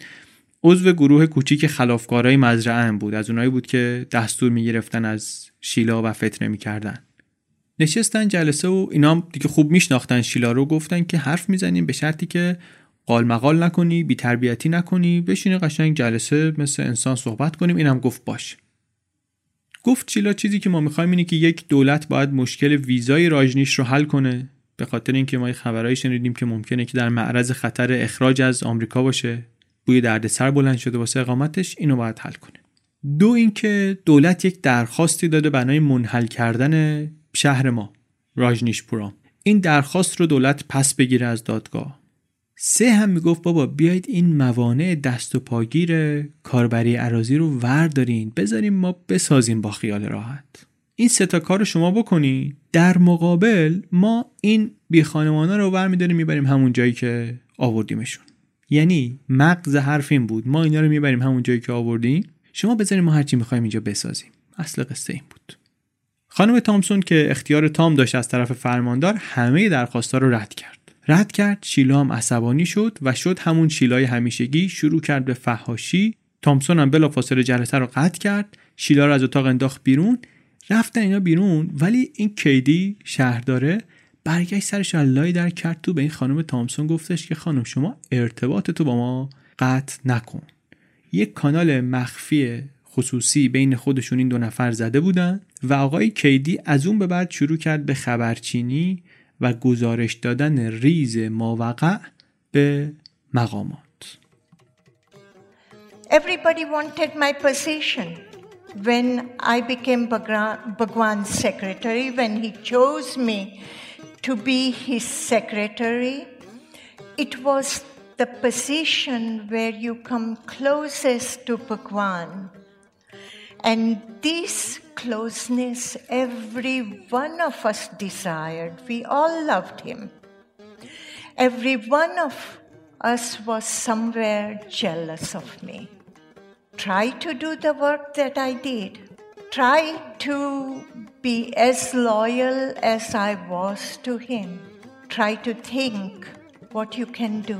عضو گروه کوچیک خلافکارای مزرعه بود، از اونایی بود که دستور می‌گرفتن از شیلا و فتنه می‌کردن. نشستن جلسه و اینا هم دیگه خوب میشناختن شیلا رو، گفتن که حرف میزنیم به شرطی که قال مقال نکنی، بی تربیتی نکنی، بشینی قشنگ جلسه مثل انسان صحبت کنیم. اینم گفت باش. گفت شیلا چیزی که ما میخوایم اینه که یک دولت باید مشکل ویزای راجنیش رو حل کنه، به خاطر اینکه ما خبرایی شنیدیم که ممکنه که در معرض خطر اخراج از آمریکا باشه، بوی دردسر بلند شده واسه اقامتش، اینو باید حل کنه. دو اینکه دولت یک درخواستی داده برای منحل کردن شهر ما راجنیشپورام، این درخواست رو دولت پس بگیره از دادگاه. سه هم میگفت بابا بیایید این موانع دست و پاگیر کاربری اراضی رو وردارین، بذاریم ما بسازیم با خیال راحت. این سه تا کار شما بکنی، در مقابل ما این بی خانمانا رو برمی‌داریم میبریم همون جایی که آوردیمشون. یعنی مغز حرف این بود ما اینا رو میبریم همون جایی که آوردیم، شما بذاریم ما هرچی می‌خوایم اینجا بسازیم. اصل قصه این بود. خانم تامسون که اختیار تام داشت از طرف فرماندار، همه درخواست‌ها رو رد کرد. رد کرد، شیلا هم عصبانی شد و شد همون شیلای همیشگی، شروع کرد به فحاشی. تامسون هم بلافاصله جلسه رو قطع کرد، شیلا رو از اتاق انداخت بیرون. رفتن اینا بیرون، ولی این کیدی شهرداره برگشت سرش لای در کرد تو، به این خانم تامسون گفتش که خانم شما ارتباط تو با ما قطع نکن. یک کانال مخفی خصوصی بین خودشون این دو نفر زده بودن و آقای کیدی از اون به بعد شروع کرد به خبرچینی و گزارش دادن ریز ماوقع به مقامات. Everybody wanted my position when I became Bhagwan's secretary, when he chose me to be his secretary. It was the position where you come closest to Bhagwan. And this closeness, every one of us desired. We all loved him. Every one of us was somewhere jealous of me. Try to do the work that I did. Try to be as loyal as I was to him. Try to think what you can do.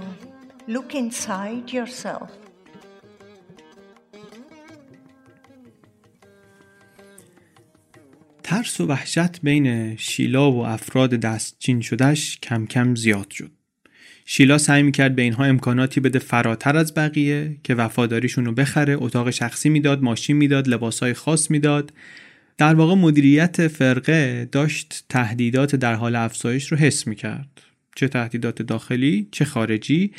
Look inside yourself. ترس و وحشت بین شیلا و افراد دستچین شدهش کم کم زیاد شد. شیلا سعی میکرد به اینها امکاناتی بده فراتر از بقیه که وفاداریشون رو بخره. اتاق شخصی میداد، ماشین میداد، لباسای خاص میداد. در واقع مدیریت فرقه داشت تهدیدات در حال افزایش رو حس میکرد، چه تهدیدات داخلی چه خارجی.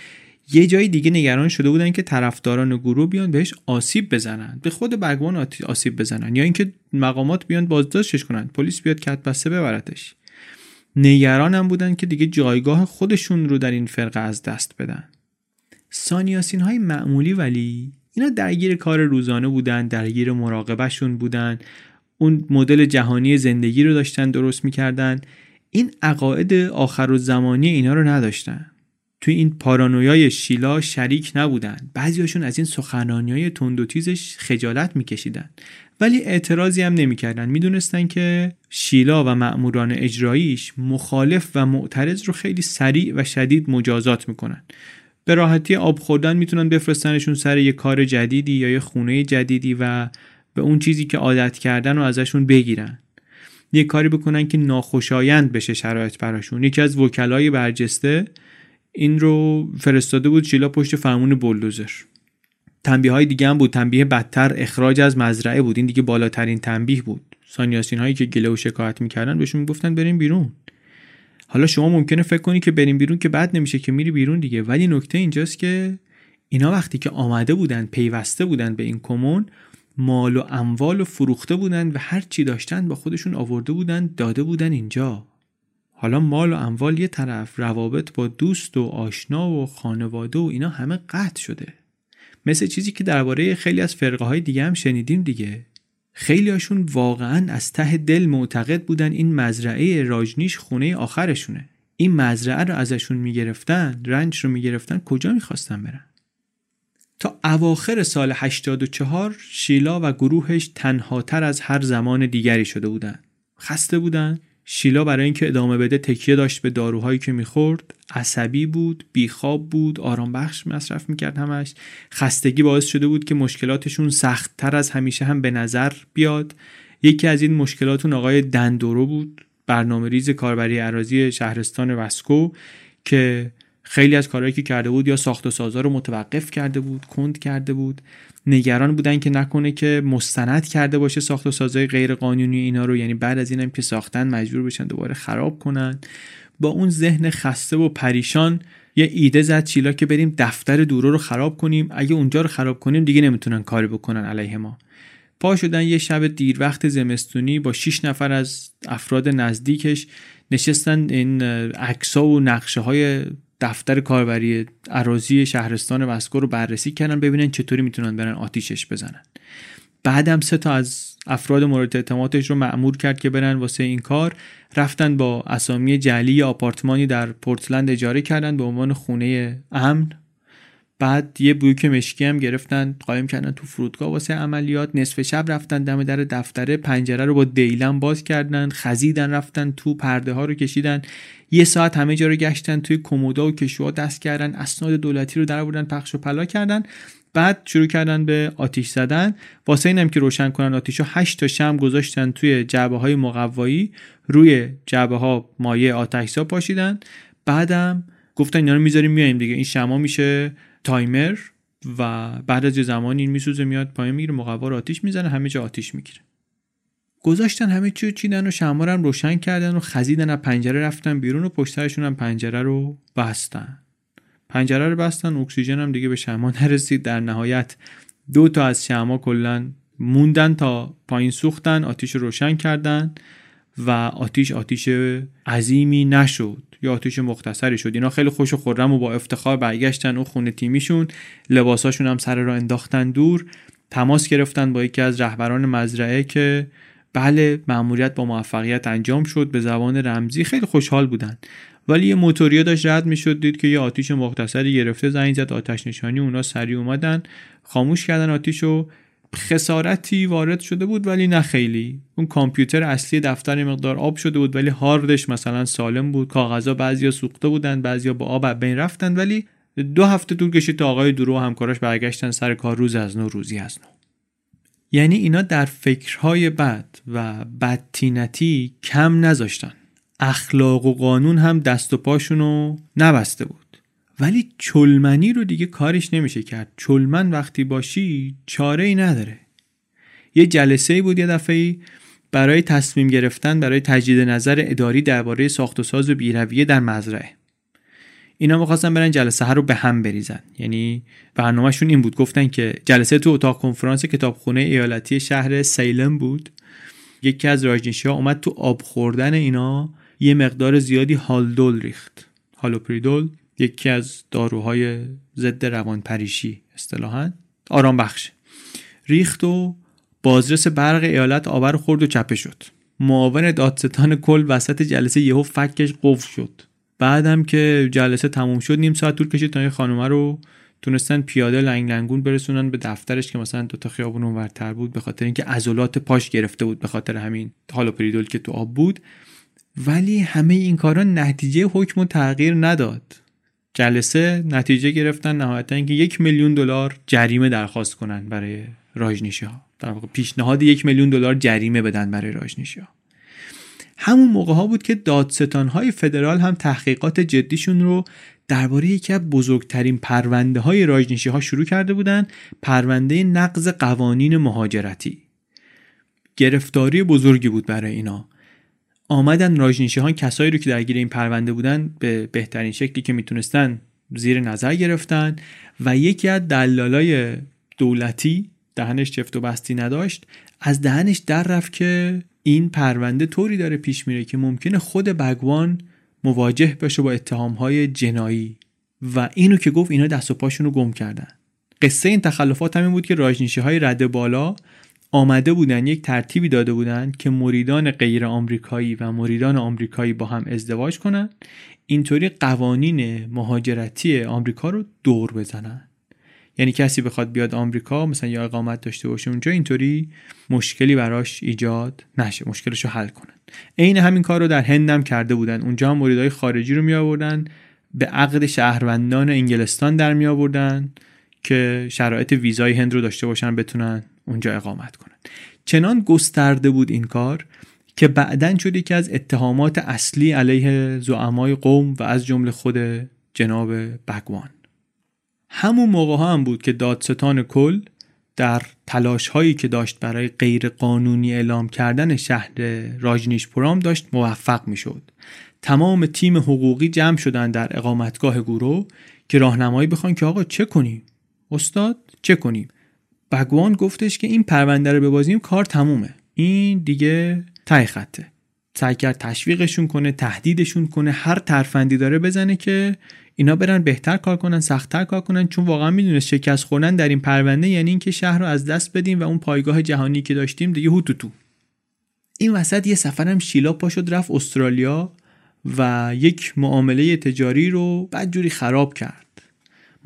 یه جای دیگه نگران شده بودن که طرفداران گروه بیان بهش آسیب بزنن، به خود بگوان آسیب بزنن، یا اینکه مقامات بیان بازداشتش کنن، پلیس بیاد کتبسته ببرتش. نگران هم بودن که دیگه جایگاه خودشون رو در این فرقه از دست بدن. سانیاسین های معمولی ولی اینا درگیر کار روزانه بودن، درگیر مراقبهشون بودن، اون مدل جهانی زندگی رو داشتن درست میکردن. این عقاید آخرالزمانی اینا رو نداشتن. توی این پارانویای شیلا شریک نبودن. بعضیاشون از این سخنرانی‌های تند و تیزش خجالت میکشیدن، ولی اعتراضی هم نمیکردن. میدونستن که شیلا و مأموران اجراییش مخالف و معترض رو خیلی سریع و شدید مجازات میکنن. به راحتی آب خوردن میتونن بفرستنشون سر یه کار جدیدی یا یه خونه جدیدی و به اون چیزی که عادت کردن رو ازشون بگیرن، یه کاری بکنن که ناخوشایند بشه شرایط براشون. یکی از وکلای برجسته این رو فرستاده بود شیلا پشت فرمون بولدوزر. تنبیه‌های دیگه هم بود. تنبیه بدتر اخراج از مزرعه بود. این دیگه بالاترین تنبیه بود. سانیاسین هایی که گله و شکایت میکردن بهشون میگفتن بریم بیرون. حالا شما ممکنه فکر کنی که بریم بیرون که بد نمیشه که میری بیرون دیگه، ولی نکته اینجاست که اینا وقتی که آمده بودن پیوسته بودن به این کمون، مال و اموال و فروخته بودن و هر چی داشتن با خودشون آورده بودن داده بودن اینجا. حالا مال و اموال یه طرف، روابط با دوست و آشنا و خانواده و اینا همه قطع شده، مثل چیزی که درباره خیلی از فرقه های دیگه هم شنیدیم دیگه. خیلی هاشون واقعا از ته دل معتقد بودن این مزرعه راجنیش خونه آخرشونه. این مزرعه رو ازشون میگرفتن، رنج رو میگرفتن، کجا میخواستن برن؟ تا اواخر سال هشتاد و چهار شیلا و گروهش تنهاتر از هر زمان دیگری شده بودن. خسته بودن. شیلا برای اینکه ادامه بده تکیه داشت به داروهایی که میخورد. عصبی بود، بیخواب بود، آرام بخش مصرف میکرد همش. خستگی باعث شده بود که مشکلاتشون سختتر از همیشه هم به نظر بیاد. یکی از این مشکلاتون آقای دندورو بود، برنامه ریز کاربری اراضی شهرستان وسکو، که خیلی از کارهایی که کرده بود یا ساخت و سازا رو متوقف کرده بود، کند کرده بود. نگران بودن که نکنه که مستند کرده باشه ساخت و سازای غیر قانونی اینا رو، یعنی بعد از اینم که ساختن مجبور بشن دوباره خراب کنن. با اون ذهن خسته و پریشان یه ایده زد شیلا که بریم دفتر دورو رو خراب کنیم، اگه اونجا رو خراب کنیم دیگه نمیتونن کاری بکنن علیه ما. پا شدن یه شب دیر وقت زمستونی با شش نفر از افراد نزدیکش نشستن این عکس‌ها و نقشه‌های دفتر کاربری اراضی شهرستان واسکو رو بررسی کردن، ببینن چطوری میتونن برن آتیشش بزنن. بعدم سه تا از افراد مورد اعتمادش رو مأمور کرد که برن واسه این کار. رفتن با اسامی جعلی آپارتمانی در پورتلند اجاره کردن به عنوان خونه امن. بعد یه بوک مشکی هم گرفتن قایم کردن تو فرودگاه واسه عملیات. نصف شب رفتن دم در دفتره، پنجره رو با دیلم باز کردن، خزیدن، رفتن تو، پرده ها رو کشیدن. یه ساعت همه جا رو گشتن، توی کمودا و کشوها دست کردن، اسناد دولتی رو درآوردن، پخش و پلا کردن. بعد شروع کردن به آتیش زدن. واسه اینم که روشن کنن آتیشو هشت تا شمع گذاشتن توی جعبه‌های مقوایی، روی جعبه‌ها مایع آتش‌زا پاشیدن. بعدم گفتن اینا رو می‌ذاریم میایم دیگه، این شمع میشه تایمر و بعد از یه زمان این میسوزه میاد پایین میگیره، مقوا رو آتیش میزنه، همه جا آتیش میگیره. گذاشتن همه چی رو چیدن و شمع رو هم روشن کردن و خزیدن، از پنجره رفتن بیرون و پشت سرشون هم پنجره رو بستن. پنجره رو بستن، اکسیژن هم دیگه به شمع نرسید. در نهایت دو تا از شمع‌ها کلا موندن تا پایین سوختن، آتیش رو روشن کردن و آتیش آتیش عظیمی نشد، یا آتیش مختصری شد. اینا خیلی خوش و خرم و با افتخار برگشتن اون خونه تیمیشون، لباساشون هم سر را انداختن دور. تماس گرفتن با یکی از رهبران مزرعه که بله مأموریت با موفقیت انجام شد به زبان رمزی. خیلی خوشحال بودن، ولی یه موتوریا داشت رد میشد، دید که یه آتیش مختصری گرفته، زنگ زد آتش نشانی، اونا سریع اومدن خاموش کردن آتیشو. خسارتی وارد شده بود ولی نه خیلی. اون کامپیوتر اصلی دفتر مقدار آب شده بود، ولی هاردش مثلا سالم بود. کاغذها بعضیا سوخته بودن، بعضیا با آب بین رفتن. ولی دو هفته طول کشید تا آقای درو و همکاراش برگشتن سر کار، روز از نو روزی از نو. یعنی اینا در فکرهای بد و بدتینتی کم نذاشتن، اخلاق و قانون هم دست و پاشونو نبسته بود. ولی چلمنی رو دیگه کارش نمیشه کرد. چلمن وقتی باشی چاره ای نداره. یه جلسه ای بود یه دفعه، برای تصمیم گرفتن برای تجدید نظر اداری درباره ساخت و ساز و بیرویه در مزرعه. اینا می‌خواستن برن جلسه ها رو به هم بریزن. یعنی برنامه‌شون این بود، گفتن که جلسه تو اتاق کنفرانس کتابخونه ایالتی شهر سیلم بود. یکی از راجنیشی‌ها اومد تو آب خوردن اینا یه مقدار زیادی هالدول ریخت. هالوپریدول یکی از داروهای ضد روانپریشی اصطلاحاً آرام بخش ریخت و بازرس برق ایالت آور خورد و چپه شد. معاون دادستان کل وسط جلسه یهو فکش قفل شد. بعدم که جلسه تموم شد نیم ساعت طول کشید تا این خانومه رو تونستن پیاده لنگ لنگون برسونن به دفترش که مثلا دو تا خیابون اونورتر بود، به خاطر اینکه عضلات پاش گرفته بود به خاطر همین هالوپریدول که تو آب بود. ولی همه این کارا نتیجه حکم رو تغییر نداد. جلسه نتیجه گرفتن نهایتاً که یک میلیون دلار جریمه درخواست کنن برای راجنیشی‌ها. در واقع پیشنهاد یک میلیون دلار جریمه بدن برای راجنیشی‌ها. همون موقع ها بود که دادستان‌های فدرال هم تحقیقات جدیشون رو درباره یکی از بزرگترین پرونده‌های راجنیشی‌ها شروع کرده بودن، پرونده نقض قوانین مهاجرتی. گرفتاری بزرگی بود برای اینا. آمدن راجنیشی‌ها کسایی رو که درگیر این پرونده بودن به بهترین شکلی که میتونستن زیر نظر گرفتن و یکی از دلالای دولتی دهنش چفت و بستی نداشت، از دهنش در رفت که این پرونده طوری داره پیش میره که ممکنه خود بگوان مواجه بشه با اتهام‌های جنایی و اینو که گفت اینا دست و پاشونو گم کردن. قصه این تخلفات همین بود که راجنیشی‌های رده بالا آمده بودن یک ترتیبی داده بودن که مریدان غیر آمریکایی و مریدان آمریکایی با هم ازدواج کنن، اینطوری قوانین مهاجرتی آمریکا رو دور بزنن. یعنی کسی بخواد بیاد آمریکا مثلا یا اقامت داشته باشه اونجا، اینطوری مشکلی براش ایجاد نشه، مشکلشو حل کنن. عین همین کار رو در هند هم کرده بودن. اونجا هم مریدای خارجی رو می آوردن، به عقد شهروندان انگلستان در می آوردن که شرایط ویزای هند رو داشته باشن بتونن اونجا اقامت کنن. چنان گسترده بود این کار که بعدن شد یکی از اتهامات اصلی علیه زعمای قوم و از جمله خود جناب بگوان. همون موقع ها هم بود که دادستان کل در تلاش هایی که داشت برای غیر قانونی اعلام کردن شهر راجنیشپورام داشت موفق می شد. تمام تیم حقوقی جمع شدن در اقامتگاه گورو که راهنمایی بخوان که آقا چه کنیم؟ استاد چه کنیم؟ بگوان گفتش که این پرونده رو ببازیم کار تمومه، این دیگه ته خطه. سعی کرد تشویقشون کنه، تهدیدشون کنه، هر ترفندی داره بزنه که اینا برن بهتر کار کنن، سخت‌تر کار کنن، چون واقعا میدونست شکست خوردن در این پرونده یعنی اینکه شهر رو از دست بدیم و اون پایگاه جهانی که داشتیم دیگه هوتوتو. این وسط یه سفرم شیلا پا شد رفت استرالیا و یک معامله تجاری رو بدجوری خراب کرد.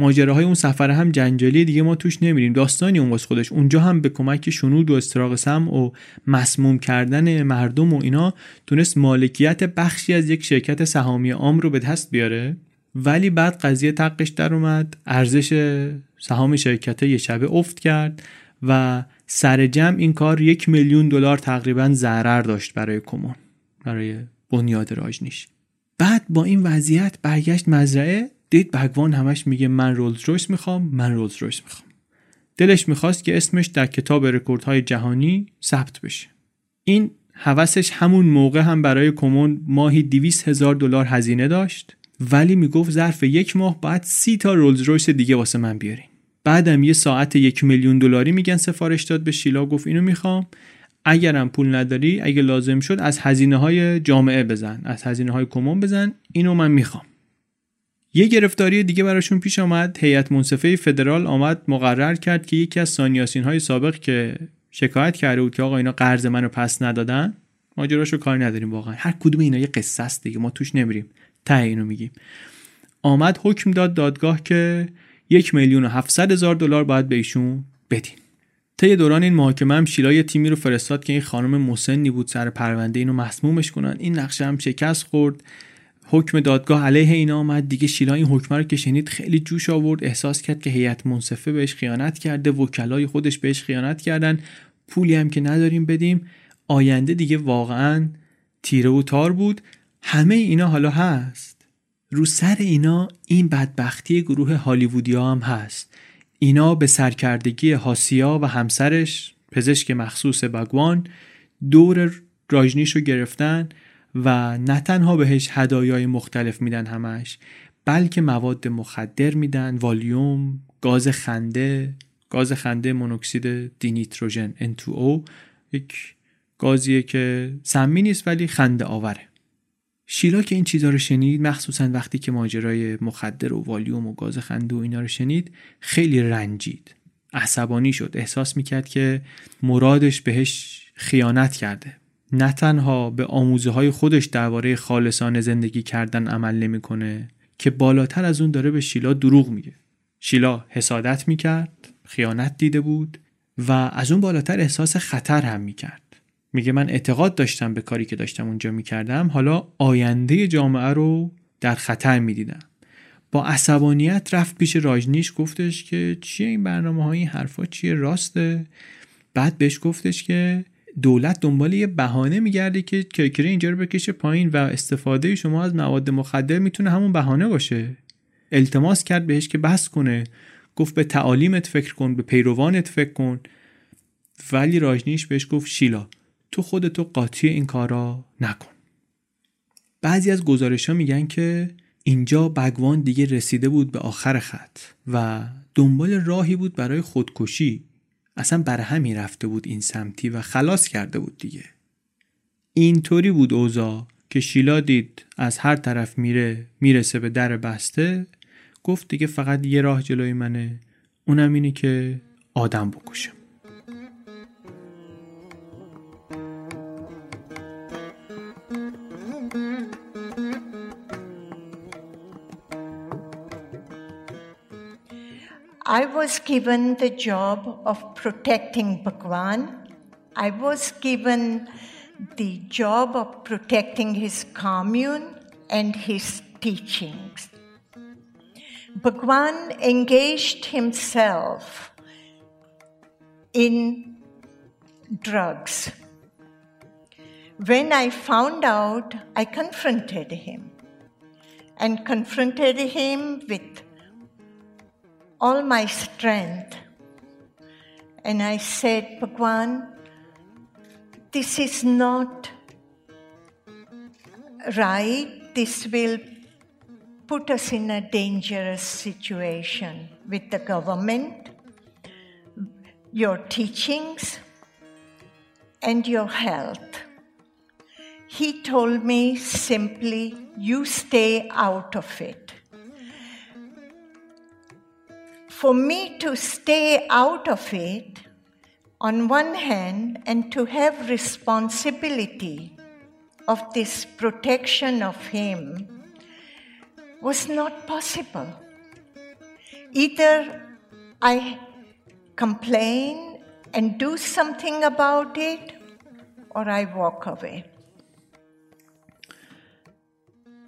ماجراهای اون سفر هم جنجالی دیگه ما توش نمیریم، داستانی اون واسه خودش. اونجا هم به کمک شنود و استراق سمع و مسموم کردن مردم و اینا تونست مالکیت بخشی از یک شرکت سهامی عام رو به دست بیاره، ولی بعد قضیه تقش در اومد، ارزش سهام شرکت یه شبه افت کرد و سر جمع این کار یک میلیون دلار تقریبا ضرر داشت برای کمون، برای بنیاد راجنیش. بعد با این وضعیت برگشت مزرعه، دید بگوان همش میگه من رولز رویس میخوام، من رولز رویس میخوام. دلش میخواست که اسمش در کتاب رکوردهای جهانی ثبت بشه. این هوسش همون موقع هم برای کمون ماهی دویست هزار دلار هزینه داشت، ولی میگفت ظرف یک ماه باید سی تا رولز رویس دیگه واسه من بیارین. بعدم یه ساعت یک میلیون دلاری میگن سفارش داد به شیلا، گفت اینو میخوام، اگرم پول نداری اگه لازم شد از هزینه‌های جامعه بزن، از هزینه‌های کمون بزن، اینو من میخوام. یه گرفتاری دیگه براشون پیش آمد. هیئت منصفه فدرال آمد مقرر کرد که یکی از سانیاسین‌های سابق که شکایت کرده بود که آقا اینا قرض منو پس ندادن، ماجراشو کاری نداریم، واقعا هر کدوم اینا یه قصه است دیگه، ما توش نمیریم، ته اینو میگیم. آمد حکم داد دادگاه که یک میلیون و هفتصد هزار دلار باید به ایشون بدین. طی دوران این محاکمه هم شیلا یه تیمی رو فرستاد که این خانم مسنی بود سر پرونده، اینو مسمومش کنن. این نقشه هم شکست خورد. حکم دادگاه علیه اینا آمد دیگه. شیلا این حکم رو که شنید خیلی جوش آورد، احساس کرد که هیئت منصفه بهش خیانت کرده، وکلای خودش بهش خیانت کردن، پولی هم که نداریم بدیم، آینده دیگه واقعا تیره و تار بود. همه اینا حالا هست، رو سر اینا این بدبختی گروه هالیوودیا هم هست. اینا به سرکردگی حاسیا و همسرش، پزشک مخصوص بگوان، دور راجنیش رو گرفتن و نه تنها بهش هدایای مختلف میدن همش، بلکه مواد مخدر میدن، والیوم، گاز خنده، گاز خنده مونوکسید دینیتروژن ان تو او، یک گازیه که سمی نیست ولی خنده آوره. شیلا که این چیزا رو شنید، مخصوصا وقتی که ماجرای مخدر و والیوم و گاز خنده و اینا رو شنید، خیلی رنجید، عصبانی شد، احساس میکرد که مرادش بهش خیانت کرده. نه تنها به آموزه های خودش درباره خالصانه زندگی کردن عمل نمیکنه، که بالاتر از اون داره به شیلا دروغ میگه. شیلا حسادت میکرد، خیانت دیده بود و از اون بالاتر احساس خطر هم میکرد. میگه من اعتقاد داشتم به کاری که داشتم اونجا میکردم، حالا آینده جامعه رو در خطر میدیدم. با عصبانیت رفت پیش راجنیش، گفتش که چیه این برنامه ها، این حرفا چیه، راسته؟ بعد بهش گفتش که دولت دنبال یه بهانه میگرده که کرکره اینجا رو بکشه پایین و استفاده شما از مواد مخدر میتونه همون بهانه باشه. التماس کرد بهش که بس کنه، گفت به تعالیمت فکر کن، به پیروانت فکر کن. ولی راجنیش بهش گفت شیلا تو خودتو قاطی این کارا نکن. بعضی از گزارش‌ها میگن که اینجا بگوان دیگه رسیده بود به آخر خط و دنبال راهی بود برای خودکشی، اصلا برهمی رفته بود این سمتی و خلاص کرده بود دیگه. اینطوری بود اوزا که شیلا دید از هر طرف میره میرسه به در بسته، گفت دیگه فقط یه راه جلوی منه، اونم اینه که آدم بکشم. I was given the job of protecting Bhagwan. I was given the job of protecting his commune and his teachings. Bhagwan engaged himself in drugs. When I found out, I confronted him and confronted him with all my strength. And I said, Bhagwan, this is not right. This will put us in a dangerous situation with the government, your teachings, and your health. He told me simply, you stay out of it. For me to stay out of it on one hand and to have responsibility of this protection of him was not possible. Either I complain and do something about it or I walk away.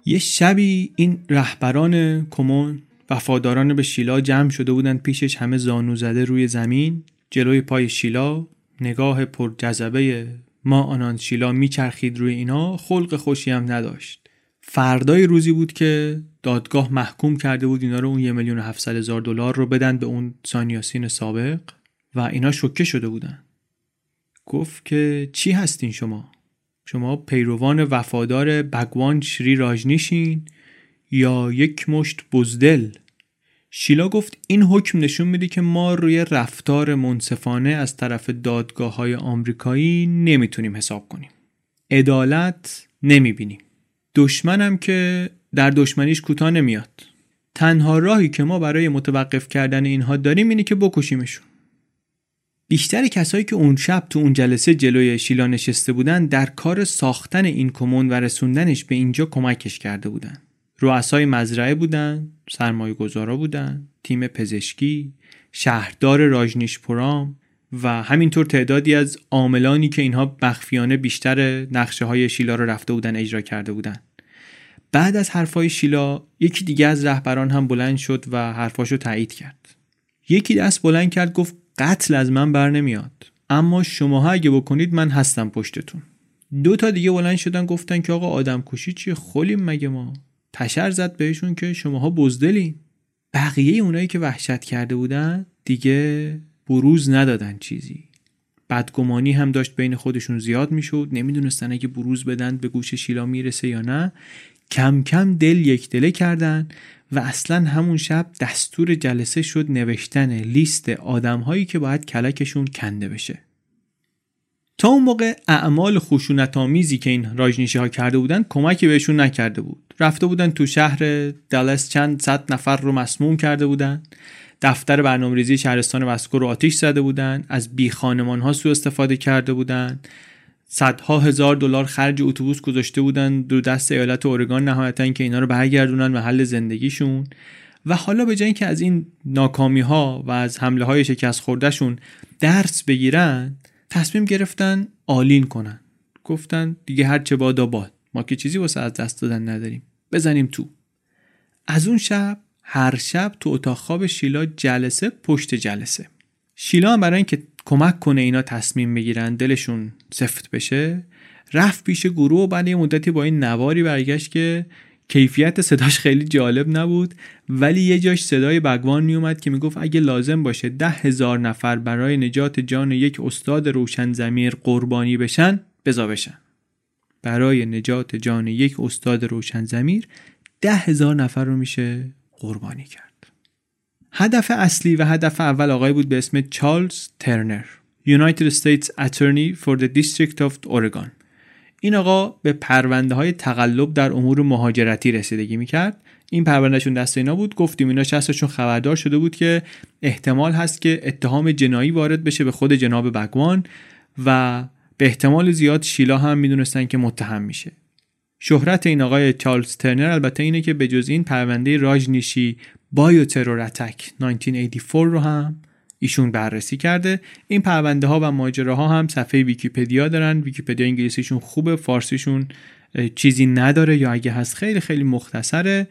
یه شبی این رهبران کمون وفاداران به شیلا جمع شده بودن پیشش، همه زانو زده روی زمین جلوی پای شیلا. نگاه پر جذبه ما آنند شیلا میچرخید روی اینا، خلق خوشی هم نداشت. فردای روزی بود که دادگاه محکوم کرده بود اینا رو، اون یه میلیون و هفتصد هزار دلار رو بدن به اون سانیاسین سابق و اینا شوکه شده بودن. گفت که چی هستین شما؟ شما پیروان وفادار بگوان شری راجنیشین یا یک مشت بزدل؟ شیلا گفت این حکم نشون میده که ما روی رفتار منصفانه از طرف دادگاه‌های آمریکایی نمیتونیم حساب کنیم. عدالت نمیبینیم. دشمنم که در دشمنیش کوتاه نمیاد. تنها راهی که ما برای متوقف کردن اینها داریم اینه که بکشیمشون. بیشتر کسایی که اون شب تو اون جلسه جلوی شیلا نشسته بودن در کار ساختن این کمون و رسوندنش به اینجا کمکش کرده بودن. رؤسای مزرعه بودن، سرمایه‌گذارا بودن، تیم پزشکی، شهردار راجنیشپورام و همینطور تعدادی از عاملانی که اینها مخفیانه بیشتر نقشه‌های شیلا رو رفته بودن اجرا کرده بودن. بعد از حرفای شیلا یکی دیگه از رهبران هم بلند شد و حرفاشو تایید کرد. یکی دست بلند کرد گفت قتل از من بر نمیاد، اما شماها اگه بکنید من هستم پشتتون. دو تا دیگه بلند شدن گفتن که آقا آدم کشی چیه، خولیم مگه ما؟ تشر زد بهشون که شماها بزدلین. بقیه اونایی که وحشت کرده بودن دیگه بروز ندادن چیزی. بدگمانی هم داشت بین خودشون زیاد میشد، نمیدونستن اگه بروز بدن به گوش شیلا میرسه یا نه. کم کم دل یک دله کردن و اصلا همون شب دستور جلسه شد نوشتن لیست آدم‌هایی که باید کلکشون کنده بشه. تا اون موقع اعمال خشونت‌آمیزی که این راجنیشی‌ها کرده بودن کمکی بهشون نکرده بود. رفته بودن تو شهر دالاس، چند صد نفر رو مسموم کرده بودن، دفتر برنامه‌ریزی شهرستان واسکو رو آتش زده بودن، از بی خانمان‌ها سوء استفاده کرده بودن، صدها هزار دلار خرج اتوبوس گذاشته بودن دو دست ایالت اورگان نهایتاً که اینا رو برگردونن محل زندگیشون. و حالا به جای اینکه از این ناکامی‌ها و از حمله‌های شکست خوردهشون درس بگیرن، تصمیم گرفتن آلین کنن. گفتن دیگه هر چه باد باد، ما که چیزی واسه از دست دادن نداریم، بزنیم تو. از اون شب هر شب تو اتاق خواب شیلا جلسه پشت جلسه. شیلا هم برای اینکه کمک کنه اینا تصمیم بگیرن، دلشون سفت بشه، رفت پیش گروه و بعد یه مدتی با این نواری برگشت که کیفیت صداش خیلی جالب نبود، ولی یه جاش صدای بگوان می اومد که میگفت اگه لازم باشه ده هزار نفر برای نجات جان یک استاد روشن ضمیر قربانی بشن، بزا بشن. برای نجات جان یک استاد روشن ضمیر ده هزار نفر رو میشه قربانی کرد. هدف اصلی و هدف اول آقای بود به اسم چارلز ترنر، United States Attorney for the District of Oregon. این آقا به پرونده های تقلب در امور مهاجرتی رسیدگی میکرد. این پروندهشون دست اینا بود. گفتیم اینا شخصشون خبردار شده بود که احتمال هست که اتهام جنایی وارد بشه به خود جناب بگوان و به احتمال زیاد شیلا هم میدونستن که متهم میشه. شهرت این آقای چارلز ترنر البته اینه که به جز این پرونده راجنیشی بایو ترور اتک هزار و نهصد و هفتاد و چهار رو هم ایشون بررسی کرده. این پرونده ها و ماجراها هم صفحه ویکیپدیا دارن. ویکیپدیا انگلیسیشون خوبه، فارسیشون چیزی نداره یا اگه هست خیلی خیلی مختصره.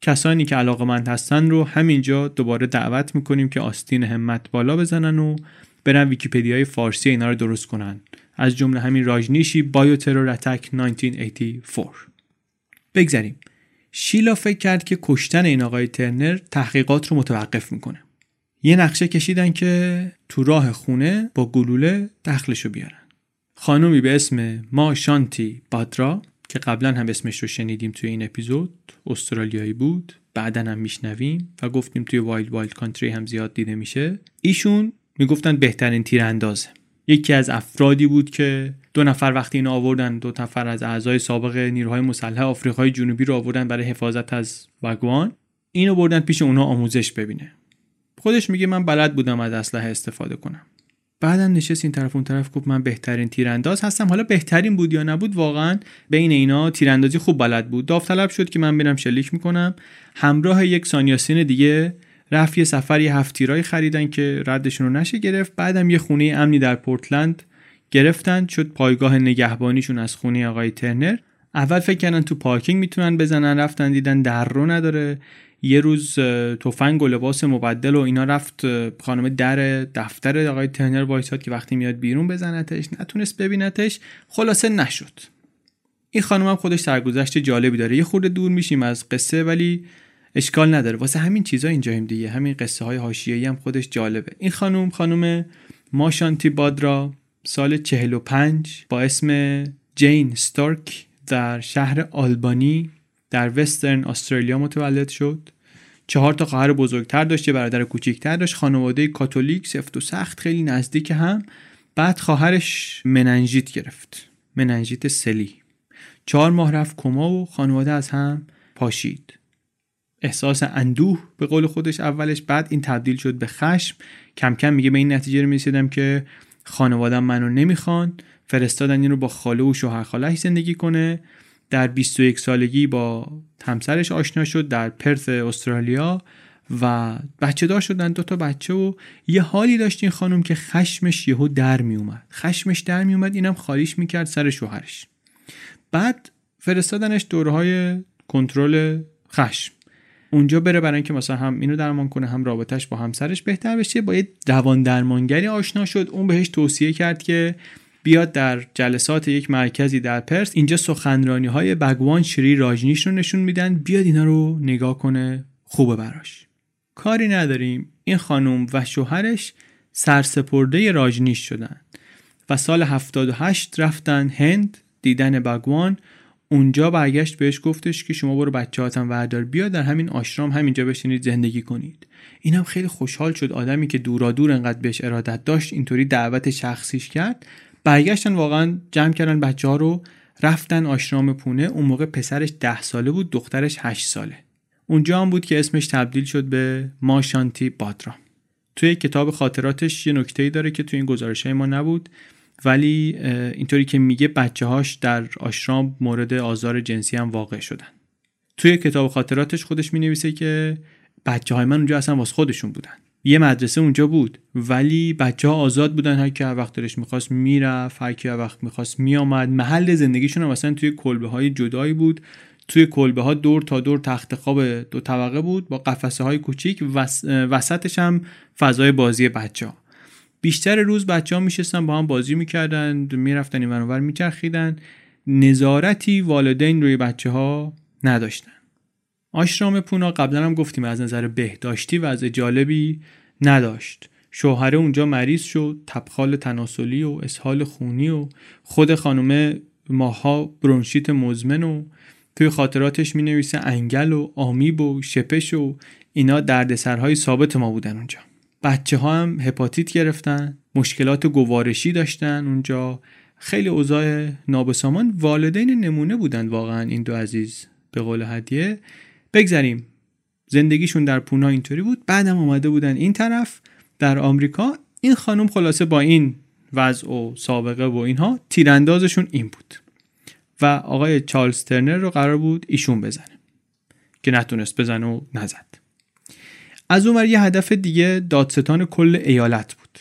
کسانی که علاقه‌مند هستن رو همینجا دوباره دعوت میکنیم که آستین همت بالا بزنن و برن ویکیپدیای فارسی اینا رو درست کنن، از جمله همین راجنیشی بایو ترور اتک هزار و نهصد و هفتاد و چهار. بگذاریم. شیلا فکر کرد که کشتن این آقای ترنر تحقیقات رو متوقف میکنه. یه نقشه کشیدن که تو راه خونه با گلوله دخلشو بیارن. خانومی به اسم ما شانتی بادرا که قبلا هم اسمش رو شنیدیم توی این اپیزود، استرالیایی بود، بعدا هم میشنویم و گفتیم توی وایلد وایلد کانتری هم زیاد دیده میشه. ایشون میگفتن بهترین تیراندازه. یکی از افرادی بود که دو نفر وقتی اینو آوردن، دو نفر از اعضای سابق نیروهای مسلح آفریقای جنوبی رو آوردن برای حفاظت از بگوان، اینو بردن پیش اونها آموزش ببینه. خودش میگه من بلد بودم از اسلحه استفاده کنم. بعدم نشست این طرف اون طرف گفت من بهترین تیرانداز هستم. حالا بهترین بود یا نبود، واقعا بین اینا تیراندازی خوب بلد بود. داوطلب شد که من برم شلیک میکنم. همراه یک سانیاسین دیگه رفت یه سفری هفت تیرای خریدن که ردشون رو نشه گرفت. بعدم یه خونه امنی در پورتلند گرفتن، شد پایگاه نگهبانیشون از خونه آقای ترنر. اول فکر کردن تو پارکینگ میتونن بزنن، رفتن دیدن در رو نداره. یه روز تفنگ و لباس مبدل و اینا، رفت خانم در دفتر آقای ترنر وایساد که وقتی میاد بیرون بزنتش، نتونست ببینتش. خلاصه نشد. این خانم هم خودش سرگذشت جالبی داره. یه خورده دور میشیم از قصه ولی اشکال نداره، واسه همین چیزا اینجاییم دیگه، همین قصه های حاشیه‌ای هم خودش جالبه. این خانم، خانم ما شانتی بادرا، سال چهل و پنج با اسم جین ستارک در شهر آلبانی در وسترن استرالیا متولد شد. چهار تا خواهر بزرگتر داشت، یه برادر کوچیکتر داشت. خانواده کاتولیک سفت و سخت، خیلی نزدیک هم. بعد خواهرش مننژیت گرفت، مننژیت سلی، چهار ماه رفت کما و خانواده از هم پاشید. احساس اندوه به قول خودش اولش، بعد این تبدیل شد به خشم. کم کم میگه به این نتیجه رسیدم که خانواده‌ام منو نمیخوان، فرستادن این رو با خاله و شوهر خاله‌اش زندگی کنه. در بیست و یک سالگی با همسرش آشنا شد در پرث استرالیا و بچه دار شدن، دو تا بچه. و یه حالی داشت این خانم که خشمش یهو در می اومد، خشمش در می اومد اینم خالیش میکرد سر شوهرش. بعد فرستادنش دورهای کنترل خشم، اونجا بره برای اینکه مثلا هم اینو درمان کنه هم رابطهش با همسرش بهتر بشه. با یه روان درمانگری آشنا شد. اون بهش توصیه کرد که بیاد در جلسات یک مرکزی در پرث، اینجا سخنرانی‌های بگوان شری راجنیش رو نشون میدن، بیاد اینا رو نگاه کنه، خوبه براش. کاری نداریم، این خانم و شوهرش سرسپرده راجنیش شدن. و سال هفتاد و هشت رفتن هند دیدن بھاگوان. اونجا برگشت بهش گفتش که شما برو بچه‌هاتم وردار بیا در همین آشرام همینجا بشینید زندگی کنید. اینم خیلی خوشحال شد، آدمی که دورا دور انقدر بهش ارادت داشت اینطوری دعوت شخصیش کرد. برگشتن واقعا جمع کردن بچه‌ها رو رفتن آشرام پونه. اون موقع پسرش ده ساله بود، دخترش هشت ساله. اونجا هم بود که اسمش تبدیل شد به ما شانتی بادرا. توی کتاب خاطراتش یه نکته‌ای داره که توی این گزارش‌های ما نبود، ولی اینطوری که میگه بچه‌هاش در آشرام مورد آزار جنسی هم واقع شدن. توی کتاب خاطراتش خودش می‌نویسه که بچه‌های من اونجا اصلا واسه خودشون بودن. یه مدرسه اونجا بود ولی بچه‌ها آزاد بودن، هر کی هر وقت دلش می‌خواست میرفت، هر کی هر وقت می‌خواست میامد. محل زندگیشون هم اصلا توی کلبه‌های جدایی بود. توی کلبه ها دور تا دور تخت خواب دو طبقه بود با قفسه های کوچیک، وس... وسطش هم فضای بازی بچه ها. بیشتر روز بچه ها میشستن با هم بازی میکردن، میرفتن این ور اون ور میچرخیدن. نظارتی والدین روی بچه ها نداشتن. آشرام پونا قبلا هم گفتیم از نظر بهداشتی و از جالبی نداشت. شوهره اونجا مریض شد، تبخال تناسلی و اسهال خونی و خود خانومه ماها برونشیت مزمن و توی خاطراتش می نویسه انگل و آمیب و شپش و اینا دردسرهای ثابت ما بودن اونجا. بچه ها هم هپاتیت گرفتن، مشکلات گوارشی داشتن اونجا، خیلی اوضاع نابسامان. والدین نمونه بودن واقعا این دو عزیز به قول هدیه. بگذریم، زندگیشون در پونا اینطوری بود. بعدم اومده بودن این طرف در آمریکا. این خانم خلاصه با این وضع و سابقه و اینها تیراندازشون این بود و آقای چارلز ترنر رو قرار بود ایشون بزنه که نتونست بزنه و نزد. از اون ور یه هدف دیگه دادستان کل ایالت بود.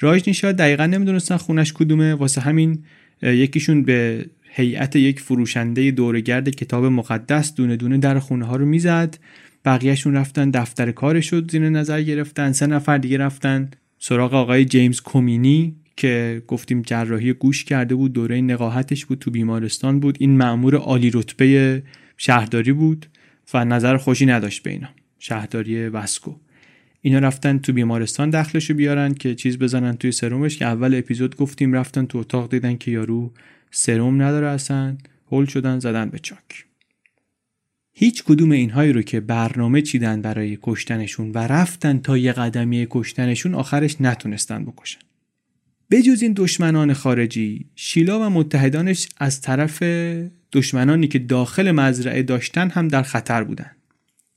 راجنیش‌ها دقیقاً نمیدونستن خونش کدومه، واسه همین یکیشون به هیئت یک فروشنده دورگرد کتاب مقدس دونه دونه در خونه ها رو میزد، بقیه‌شون رفتن دفتر کارشون زیر نظر گرفتن. سه نفر دیگه رفتن سراغ آقای جیمز کومینی که گفتیم جراحی گوش کرده بود، دوره نقاهتش بود، تو بیمارستان بود. این مأمور عالی رتبه شهرداری بود و نظر خوشی نداشت به اینا، شهرداری واسکو. اینا رفتن تو بیمارستان دخلشو بیارن که چیز بزنن توی سرومش که اول اپیزود گفتیم. رفتن تو اتاق دیدن که یارو سروم نداره اصلا، هول شدن زدن به چاک. هیچ کدوم اینهایی رو که برنامه چیدن برای کشتنشون و رفتن تا یه قدمی کشتنشون آخرش نتونستن بکشن. بجز این دشمنان خارجی، شیلا و متحدانش از طرف دشمنانی که داخل مزرعه داشتن هم در خطر بودن.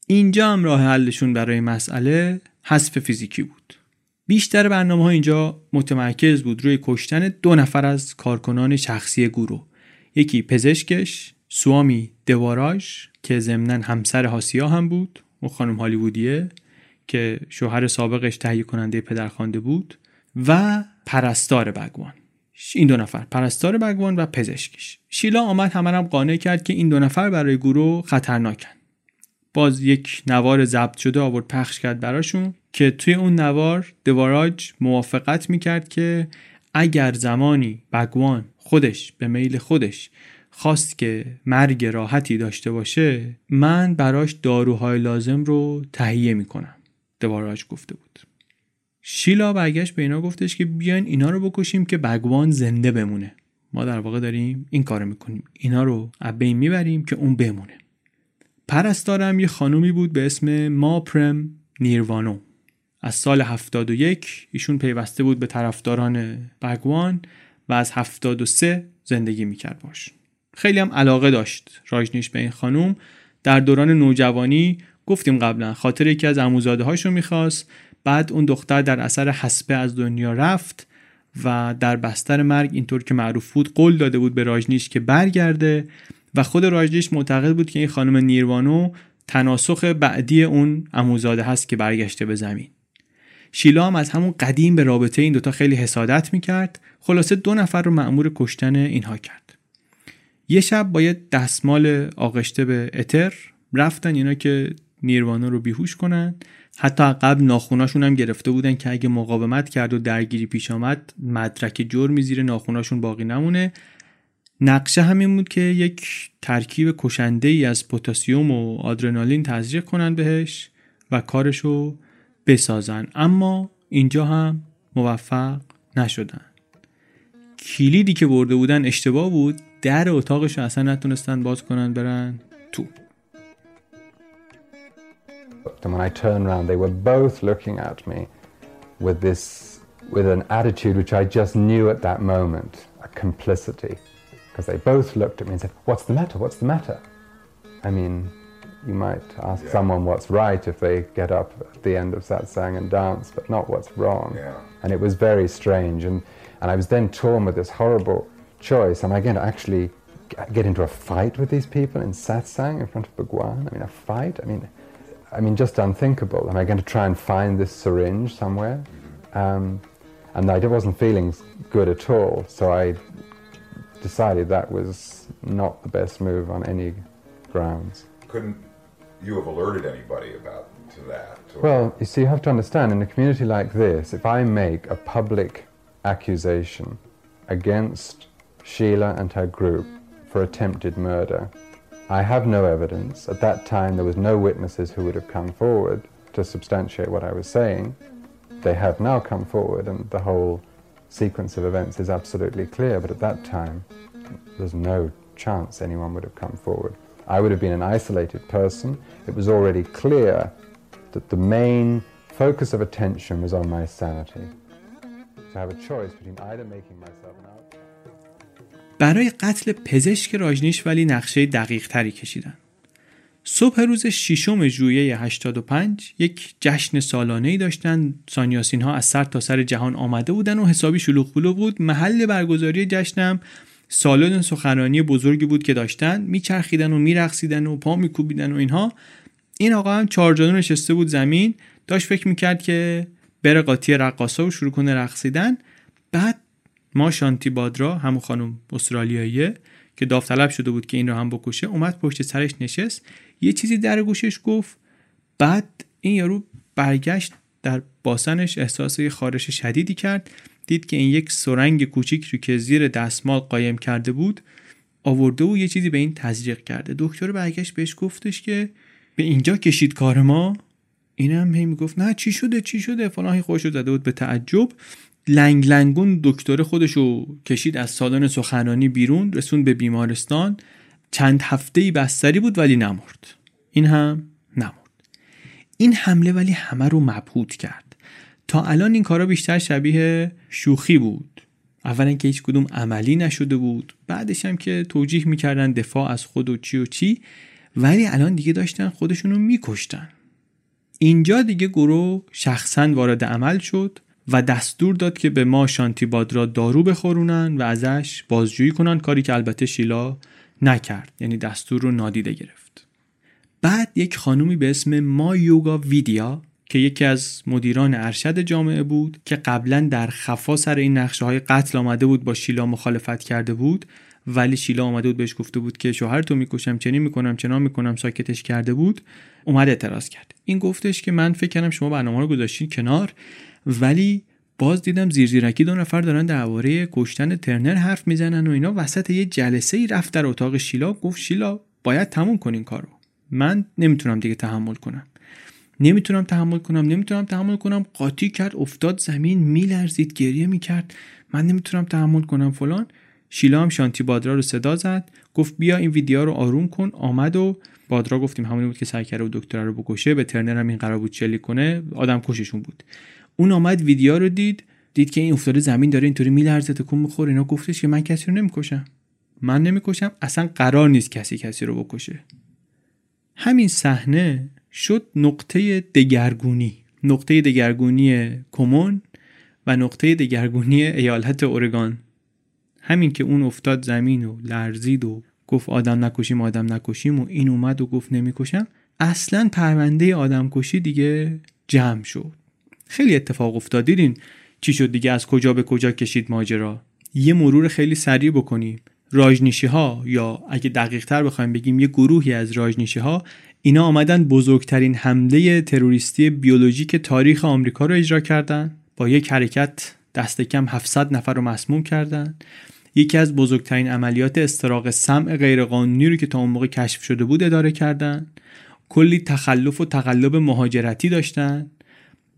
اینجا هم راه حلشون برای مسئله حذف فیزیکی بود. بیشتر برنامه‌ها اینجا متمرکز بود روی کشتن دو نفر از کارکنان شخصی گروه. یکی پزشکش سوامی دوراش که ضمناً همسر هاسیا هم بود، اون خانم هالیوودیه که شوهر سابقش تهیه کننده پدرخوانده بود، و پرستار بھاگوان. این دو نفر، پرستار بھاگوان و پزشکش. شیلا آمد همرم قانع کرد که این دو نفر برای گروه خطرناکن. باز یک نوار ضبط شده آورد پخش کرد براشون که توی اون نوار دواراج موافقت میکرد که اگر زمانی بھاگوان خودش به میل خودش خواست که مرگ راحتی داشته باشه، من براش داروهای لازم رو تهیه میکنم. دواراج گفته بود. شیلا برگشت به اینا گفتش که بیاین اینا رو بکشیم که بھاگوان زنده بمونه. ما در واقع داریم این کارو میکنیم، اینا رو ابین میبریم که اون بمونه. پرستارم یه خانومی بود به اسم ما پرم نیروانو. از سال هفتاد و یک ایشون پیوسته بود به طرفداران بھاگوان و از هفتاد و سه زندگی میکرد باش. خیلی هم علاقه داشت راجنیش به این خانوم. در دوران نوجوانی گفتیم قبلا خاطر یکی از عموزاده هاشو میخواست، بعد اون دختر در اثر حسبه از دنیا رفت و در بستر مرگ اینطور که معروف بود قول داده بود به راجنیش که برگرده و خود راجنیش معتقد بود که این خانم نیروانو تناسخ بعدی اون عموزاده هست که برگشته به زمین. شیلا هم از همون قدیم به رابطه این دوتا خیلی حسادت میکرد. خلاصه دو نفر رو مأمور کشتن اینها کرد. یه شب با یه دستمال آغشته به اتر رفتن اینا که نیروانو رو بیهوش کنن. حتی عقب ناخوناشون هم گرفته بودن که اگه مقاومت کرد و درگیری پیش آمد مدرک جرمی زیر ناخوناشون باقی نمونه. نقشه همین بود که یک ترکیب کشنده‌ای از پتاسیم و آدرنالین تزریق کنن بهش و کارشو بسازن، اما اینجا هم موفق نشدن. کلیدی که برده بودن اشتباه بود، در اتاقش اصلا نتونستن باز کنن برن تو. And when I turned around, they were both looking at me with this, with an attitude which I just knew at that moment, a complicity, because they both looked at me and said, "What's the matter? What's the matter?" I mean, you might ask yeah. someone what's right if they get up at the end of satsang and dance, but not what's wrong. Yeah. And it was very strange, and and I was then torn with this horrible choice: am I going to actually get into a fight with these people in satsang in front of Bhagwan? I mean, a fight? I mean. I mean, just unthinkable. Am I going to try and find this syringe somewhere? Um, and I wasn't feeling good at all, so I decided that was not the best move on any grounds. Couldn't you have alerted anybody about to that? Or? Well, you see, you have to understand, in a community like this, if I make a public accusation against Sheela and her group for attempted murder, I have no evidence. At that time, there was no witnesses who would have come forward to substantiate what I was saying. They have now come forward, and the whole sequence of events is absolutely clear. But at that time, there's no chance anyone would have come forward. I would have been an isolated person. It was already clear that the main focus of attention was on my sanity. So I have a choice between either making myself an outcast. برای قتل پزشک راجنیش ولی نقشه دقیق تری کشیدن. صبح روز ششم ژوئیه هشتاد و پنج یک جشن سالانه‌ای داشتن. سانیاسین ها از سر تا سر جهان آمده بودن و حسابی شلوغ پلوغ بود. محل برگزاری جشنم سالن سخنرانی بزرگی بود که داشتن، میچرخیدن و میرقصیدن و پا میکوبیدن و اینها. این آقا هم چارجانو نشسته بود زمین، داشت فکر میکرد که بره قاطی رقاصا و شروع کنه رقصیدن. بعد ما شانتی بادرا، همون خانم استرالیاییه که داوطلب شده بود که این رو هم بکشه، اومد پشت سرش نشست، یه چیزی در گوشش گفت. بعد این یارو برگشت در باسنش، احساس خارش شدیدی کرد، دید که این یک سرنگ کوچیک رو که زیر دستمال قایم کرده بود آورده و یه چیزی به این تزریق کرده. دکتر برگشت بهش گفتش که به اینجا کشید کار ما. اینم هی میگفت نه چی شده چی شده فلان، خودشو زده بود به تعجب. لنگ لنگون دکتر خودشو کشید از سالن سخنرانی بیرون، رسون به بیمارستان. چند هفته‌ای بستری بود ولی نمرد. این هم نمرد. این حمله ولی همه رو مبهوت کرد. تا الان این کارا بیشتر شبیه شوخی بود. اولا که هیچ کدوم عملی نشده بود، بعدش هم که توجیه میکردن دفاع از خود و چی و چی، ولی الان دیگه داشتن خودشونو میکشتن. اینجا دیگه گروه شخصا وارد عمل شد و دستور داد که به ما شانتی بادرا دارو بخورونن و ازش بازجویی کنن، کاری که البته شیلا نکرد، یعنی دستور رو نادیده گرفت. بعد یک خانومی به اسم ما یوگا ویدیا که یکی از مدیران ارشد جامعه بود که قبلا در خفا سر این نقشه های قتل آمده بود، با شیلا مخالفت کرده بود، ولی شیلا آمده بود بهش گفته بود که شوهرتو میکشم، چنین میکنم چنان میکنم، ساکتش کرده بود. اومد اعتراض کرد. این گفتش که من فکر کردم شما برنامه رو گذاشتین کنار، ولی باز دیدم زیر زیرکی دو نفر دارن درباره کشتن ترنر حرف میزنن و اینا. وسط یه جلسه ای رفت در اتاق شیلا، گفت شیلا باید تموم کن این کارو، من نمیتونم دیگه تحمل کنم نمیتونم تحمل کنم نمیتونم تحمل کنم قاطی کرد، افتاد زمین، میلرزید، گریه میکرد، من نمیتونم تحمل کنم فلان. شیلا هم شانتی بادرا رو صدا زد، گفت بیا این ویدیو رو آروم کن. آمد و بادرا گفتیم همونی بود که سعی کرده بود دکترا رو بکشه، به ترنر هم این قرار بود چلی کنه، آدم کششون بود. اون آمد ویدیو رو دید، دید که این افتاده زمین داره اینطوری میلرزه تکون میخوره اینا. گفتش که من کسی رو نمیکشم، من نمیکشم، اصلا قرار نیست کسی کسی رو بکشه. همین صحنه شد نقطه دگرگونی، نقطه دگرگونی کمون و نقطه دگرگونی ایالت اورگان. همین که اون افتاد زمین و لرزید و گفت آدم نکشیم آدم نکشیم و این اومد و گفت نمیکشم، اصلا پرونده آدم کشی دیگه جمع شد. خیلی اتفاق افتاد. دیدین چی شد دیگه، از کجا به کجا کشید ماجرا. یه مرور خیلی سریع بکنیم. راجنیشی ها، یا اگه دقیق تر بخوایم بگیم یه گروهی از راجنیشی ها، اینا آمدن بزرگترین حمله تروریستی بیولوژیک تاریخ آمریکا رو اجرا کردن. با یک حرکت دست کم هفتصد نفر رو مسموم کردن. یکی از بزرگترین عملیات استراق سمع غیرقانونی رو که تا اون موقع کشف شده بود اداره کردن. کلی تخلف و تقلب مهاجرتی داشتن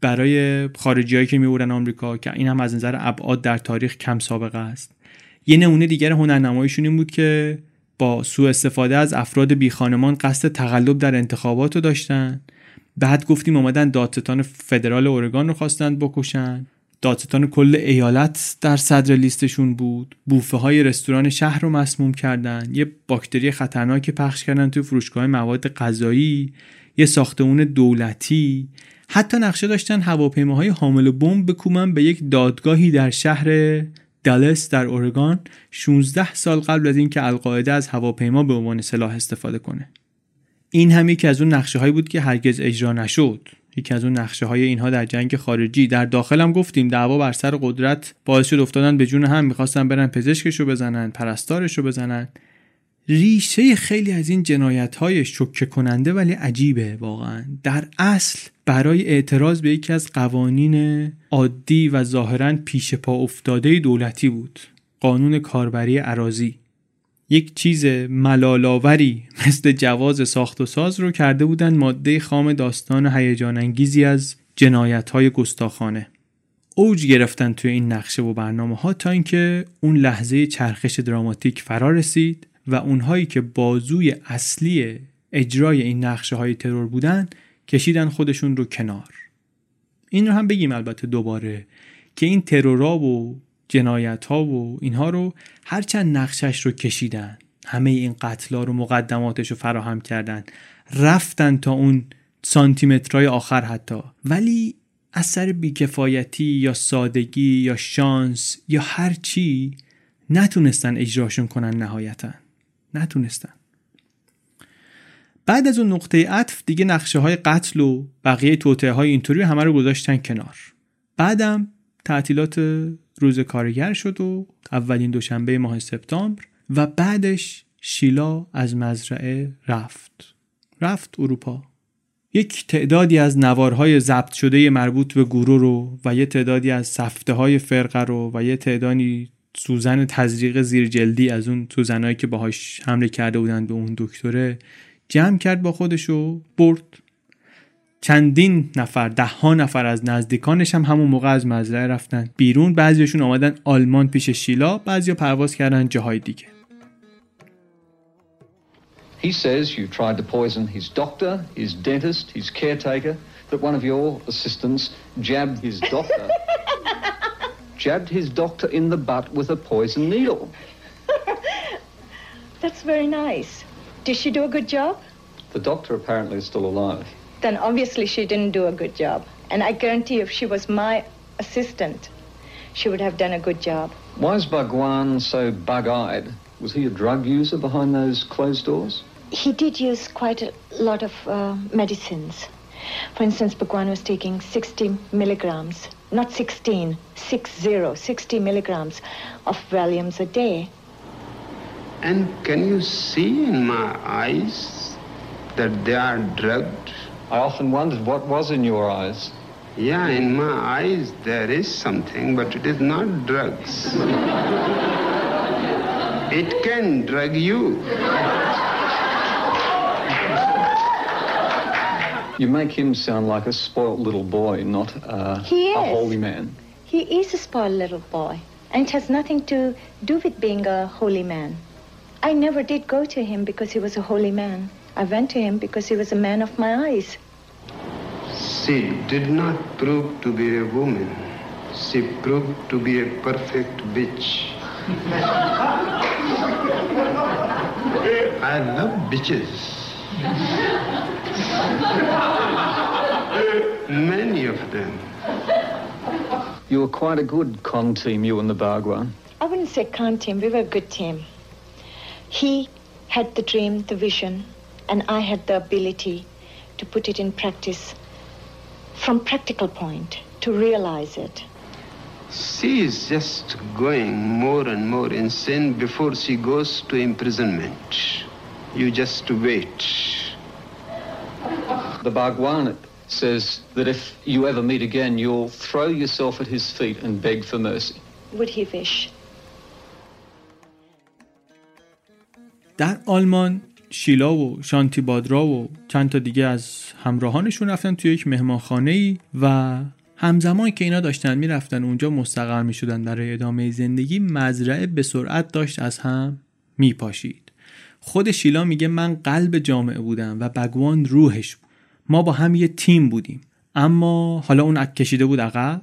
برای خارجیایی که میورن آمریکا، که این هم از نظر ابعاد در تاریخ کم سابقه است. یه نمونه دیگر هنرنماییشون این بود که با سوء استفاده از افراد بیخانمان قصد تقلب در انتخابات رو داشتن. بعد گفتیم اومدن دادستان فدرال اورگان رو خواستند بکشن، دادستان کل ایالت در صدر لیستشون بود، بوفه های رستوران شهر رو مسموم کردن، یه باکتری خطرناکی پخش کردن توی فروشگاه مواد غذایی، یه ساختمان دولتی، حتی نقشه داشتن هواپیماهای حامل بمب بکوبن به یک دادگاهی در شهر دالس در اورگان شانزده سال قبل از اینکه القاعده از هواپیما به عنوان سلاح استفاده کنه. این هم یکی از اون نقشه‌هایی بود که هرگز اجرا نشد. یکی از اون نقشه‌های اینها در جنگ خارجی. در داخل هم گفتیم دعوا بر سر قدرت باعث شد افتادن به جون هم، می‌خواستن برن پزشکشو بزنن، پرستارشو بزنن. ریشه خیلی از این جنایت‌های شوکه کننده ولی عجیبه واقعاً. در اصل برای اعتراض به یکی از قوانین عادی و ظاهراً پیش پا افتاده دولتی بود، قانون کاربری اراضی. یک چیز ملال‌آوری مثل جواز ساخت و ساز رو کرده بودن ماده خام داستان هیجان انگیزی از جنایت‌های گستاخانه. اوج گرفتن توی این نقشه و برنامه‌ها تا اینکه اون لحظه چرخش دراماتیک فرا رسید و اونهایی که بازوی اصلی اجرای این نقشه‌های ترور بودن کشیدن خودشون رو کنار. این رو هم بگیم البته دوباره که این ترورا و جنایت‌ها و اینها رو هرچند نقشش رو کشیدن، همه این قتل‌ها رو مقدماتش رو فراهم کردن، رفتن تا اون سانتیمترهای آخر حتی، ولی اثر بیکفایتی یا سادگی یا شانس یا هر چی نتونستن اجراشون کنن، نهایتاً نتونستن. بعد از اون نقطه عطف دیگه نقشه های قتل و بقیه توطئه های اینطوری همه رو گذاشتن کنار. بعدم تعطیلات روز کارگر شد و اولین دوشنبه ماه سپتامبر و بعدش شیلا از مزرعه رفت رفت اروپا. یک تعدادی از نوارهای ضبط شده مربوط به گروه رو و یه تعدادی از سفته های فرقه رو و یه تعدادی سوزن تزریق زیرجلدی از اون سوزنایی که باهاش حمله کرده بودن به اون دکتره جمع کرد با خودشو برد. چندین نفر، ده ها نفر از نزدیکانش هم همون موقع از مزرعه رفتن بیرون. بعضیشون آمدن آلمان پیش شیلا، بعضیا پرواز کردن جاهای دیگه. He says you tried to poison his doctor, his dentist, his caretaker, that one of your assistants jabbed his doctor. jabbed his doctor in the butt with a poison needle. That's very nice. Did she do a good job? The doctor apparently is still alive. Then obviously she didn't do a good job. And I guarantee if she was my assistant, she would have done a good job. Why is Bhagwan so bug-eyed? Was he a drug user behind those closed doors? He did use quite a lot of uh, medicines. For instance, Bhagwan was taking sixty milligrams, not sixteen, six zero, sixty milligrams of Valiums a day. And can you see in my eyes that they are drugged? I often wondered what was in your eyes. Yeah, in my eyes there is something, but it is not drugs. It can drug you. You make him sound like a spoiled little boy, not uh, he is. A holy man. He is a spoiled little boy, and it has nothing to do with being a holy man. I never did go to him because he was a holy man. I went to him because he was a man of my eyes. She did not prove to be a woman. She proved to be a perfect bitch. I love bitches. Many of them. You were quite a good con team, you and the Bhagwan. I wouldn't say con team, we were a good team. He had the dream, the vision. And I had the ability to put it in practice from practical point, to realize it. She is just going more and more insane before she goes to imprisonment. You just wait. The Bhagwan says that if you ever meet again, you'll throw yourself at his feet and beg for mercy. Would he wish? That Alman شیلا و شانتی بادرا و چند تا دیگه از همراهانشون رفتن توی یک مهمانخانه‌ای و همزمان که اینا داشتن میرفتن اونجا مستقر میشدن برای ادامه زندگی، مزرعه به سرعت داشت از هم میپاشید. خود شیلا میگه من قلب جامعه بودم و بگوان روحش بود. ما با هم یه تیم بودیم، اما حالا اون کشیده بود عقب،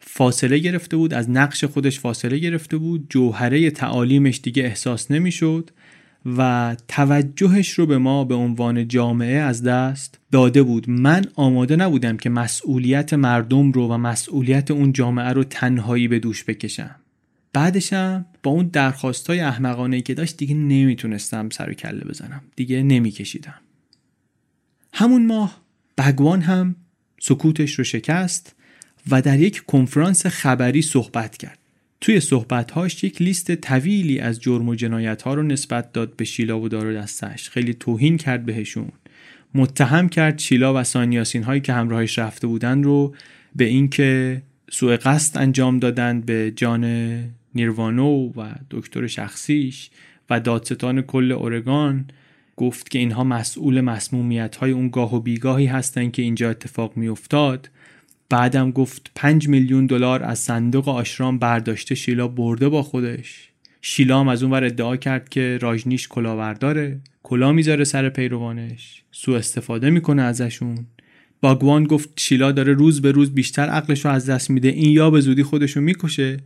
فاصله گرفته بود از نقش خودش، فاصله گرفته بود، جوهره تعالیمش دیگه احساس نمیشد و توجهش رو به ما به عنوان جامعه از دست داده بود. من آماده نبودم که مسئولیت مردم رو و مسئولیت اون جامعه رو تنهایی به دوش بکشم. بعدشم با اون درخواستای احمقانه‌ای که داشت دیگه نمیتونستم سر و کله بزنم، دیگه نمیکشیدم. همون ماه بگوان هم سکوتش رو شکست و در یک کنفرانس خبری صحبت کرد. توی صحبت‌هاش یک لیست طویلی از جرم و جنایت‌ها رو نسبت داد به شیلا و دار و دسته‌اش. خیلی توهین کرد بهشون. متهم کرد شیلا و سانیاسین‌هایی که همراهش رفته بودن رو به اینکه سوء قصد انجام دادن به جان نیروانو و دکتر شخصیش و دادستان کل اورگان. گفت که اینها مسئول مسمومیت‌های اون گاه و بیگاهی هستن که اینجا اتفاق می‌افتاد. بعدم گفت پنج میلیون دلار از صندوق آشرام برداشته شیلا برده با خودش. شیلا هم از اون ور ادعا کرد که راجنیش کلاورداره، کلا میذاره سر پیروانش، سوء استفاده میکنه ازشون. بگوان گفت شیلا داره روز به روز بیشتر عقلشو از دست میده، این یا به زودی خودشو میکشه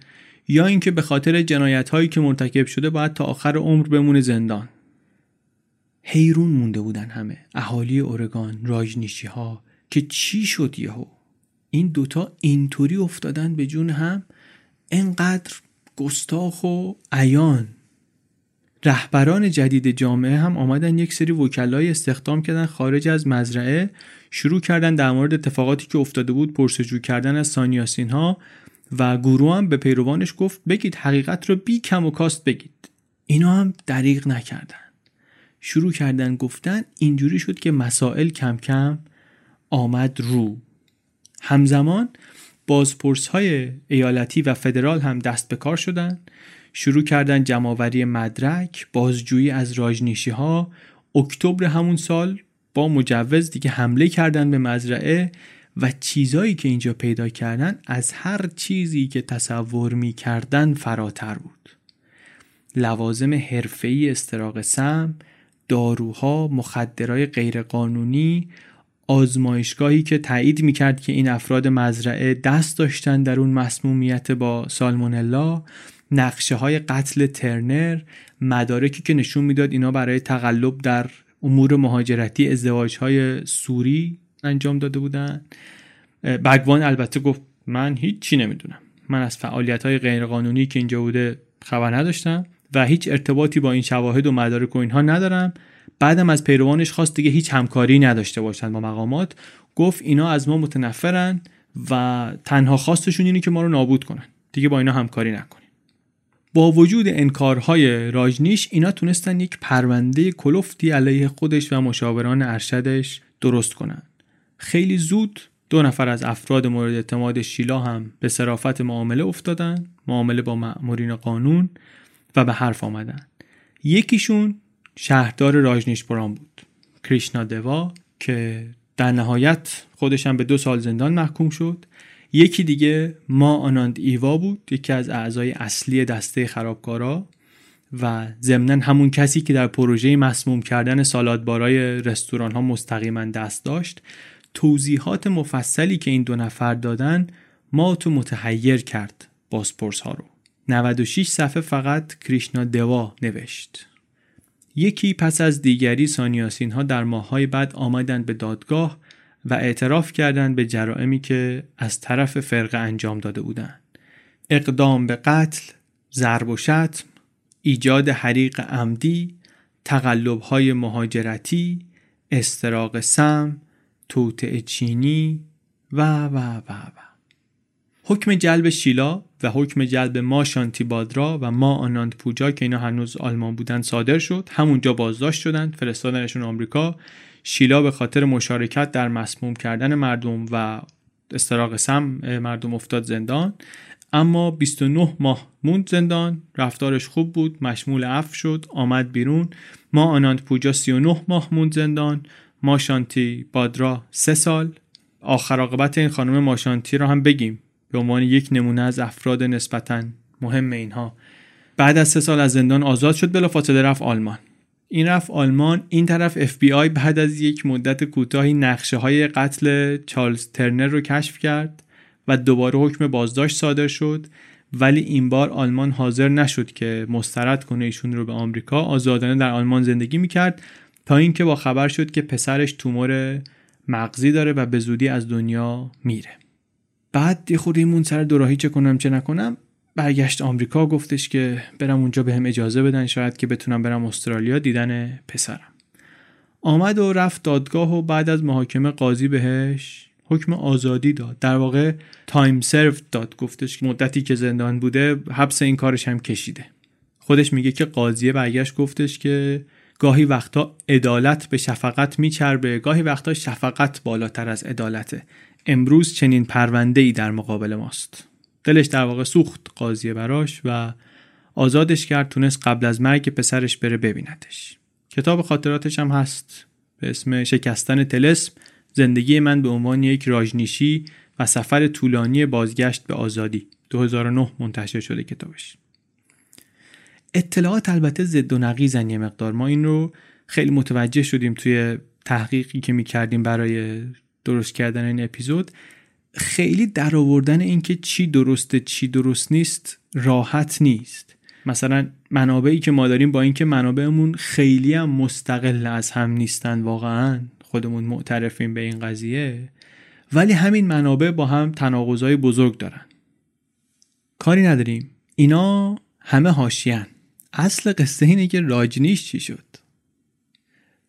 یا اینکه به خاطر جنایت‌هایی که مرتکب شده باید تا آخر عمر بمونه زندان. حیرون مونده بودن همه، اهالی اورگان، راجنیشی‌ها، که چی شد یهو این دوتا اینطوری افتادن به جون هم، اینقدر گستاخ و عیان. رهبران جدید جامعه هم آمدن یک سری وکلای استخدام کردن خارج از مزرعه، شروع کردن در مورد اتفاقاتی که افتاده بود پرسجو کردن از سانیاسین ها و گروه هم به پیروانش گفت بگید حقیقت رو بی کم و کاست بگید. اینا هم دریغ نکردن، شروع کردن گفتن. اینجوری شد که مسائل کم کم آمد رو. همزمان بازپرس‌های ایالتی و فدرال هم دست به کار شدن، شروع کردن جمع‌آوری مدرک، بازجویی از راجنیشی‌ها. اکتبر همون سال با مجوز دیگه حمله کردن به مزرعه و چیزایی که اینجا پیدا کردن از هر چیزی که تصور می‌کردن فراتر بود. لوازم حرفه‌ای استراق سم، داروها، مخدرهای غیرقانونی، آزمایشگاهی که تایید میکرد که این افراد مزرعه دست داشتن در اون مسمومیت با سالمونلا، نقشه های قتل ترنر، مدارکی که نشون میداد اینا برای تقلب در امور مهاجرتی ازدواج های سوری انجام داده بودن. بگوان البته گفت من هیچ چی نمیدونم، من از فعالیت های غیرقانونی که اینجا بوده خبر نداشتم و هیچ ارتباطی با این شواهد و مدارک و اینها ندارم. بعدم از پیروانش خواست دیگه هیچ همکاری نداشته باشن با مقامات. گفت اینا از ما متنفرن و تنها خواستشون اینه که ما رو نابود کنن، دیگه با اینا همکاری نکنیم. با وجود انکارهای راجنیش اینا تونستن یک پرونده کلفتی علیه خودش و مشاوران ارشدش درست کنن. خیلی زود دو نفر از افراد مورد اعتماد شیلا هم به صرافت معامله افتادن، معامله با مأمورین قانون، و به حرف آمدن. یکیشون شهردار راجنیشپورام بود، کریشنا دوا، که در نهایت خودش هم به دو سال زندان محکوم شد. یکی دیگه ما آناند ایوا بود، یکی از اعضای اصلی دسته خرابکارا و ضمناً همون کسی که در پروژه مسموم کردن سالادبارای رستوران ها مستقیما دست داشت. توضیحات مفصلی که این دو نفر دادن ما تو متحیر کرد بازپرس ها رو. نود و شش صفحه فقط کریشنا دوا نوشت. یکی پس از دیگری سانیاسین ها در ماه‌های بعد آمدن به دادگاه و اعتراف کردند به جرائمی که از طرف فرقه انجام داده بودند: اقدام به قتل، ضرب و شتم، ایجاد حریق عمدی، تقلب‌های مهاجرتی، استراق سم، توطئه چینی و و و و. حکم جلب شیلا و حکم جلب ما شانتی بادرا و ما آناند پوجا که اینا هنوز آلمان بودن صادر شد. همونجا بازداشت شدند، فرستادنشون آمریکا. شیلا به خاطر مشارکت در مسموم کردن مردم و استراق سم مردم افتاد زندان، اما بیست و نه ماه موند زندان. رفتارش خوب بود، مشمول عفو شد، آمد بیرون. ما آناند پوجا سی و نه ماه موند زندان، ما شانتی بادرا سه سال. آخر عاقبت این خانم ماشانتی را هم بگیم به عنوان یک نمونه از افراد نسبتاً مهم اینها. بعد از سه سال از زندان آزاد شد، بلافاصله رفت آلمان. این رفت آلمان، این طرف اف بی آی بعد از یک مدت کوتاهی نقشه‌های قتل چارلز ترنر رو کشف کرد و دوباره حکم بازداشت صادر شد، ولی این بار آلمان حاضر نشد که مسترد کنه ایشون رو به آمریکا. آزادانه در آلمان زندگی می‌کرد تا اینکه با خبر شد که پسرش تومور مغزی داره و به زودی از دنیا میره. بعد یه خورده مون سر دوراهی چه کنم چه نکنم، برگشت آمریکا، گفتش که برم اونجا بهم اجازه بدن شاید که بتونم برم استرالیا دیدن پسرم. آمد و رفت دادگاه و بعد از محاکمه قاضی بهش حکم آزادی داد، در واقع تایم سرو داد، گفتش که مدتی که زندان بوده حبس این کارش هم کشیده. خودش میگه که قاضیه برگشت گفتش که گاهی وقتا عدالت به شفقت میچربه، گاهی وقتا شفقت بالاتر از عدالته، امروز چنین پرونده‌ای در مقابل ماست. دلش در واقع سوخت قاضیه براش و آزادش کرد، تونست قبل از مرگ پسرش بره ببیندش. کتاب خاطراتش هم هست به اسم شکستن طلسم، زندگی من به عنوان یک راجنیشی و سفر طولانی بازگشت به آزادی. دو هزار و نه منتشر شده کتابش. اطلاعات البته ضد و نقیضن یه مقدار، ما این رو خیلی متوجه شدیم توی تحقیقی که می‌کردیم برای درست کردن این اپیزود. خیلی در آوردن این که چی درسته چی درست نیست راحت نیست. مثلا منابعی که ما داریم با اینکه منابعمون خیلی هم مستقل از هم نیستن، واقعاً خودمون معترفیم به این قضیه، ولی همین منابع با هم تناقضای بزرگ دارن. کاری نداریم، اینا همه حاشیه‌ان. اصل قصه اینه که راجنیش چی شد.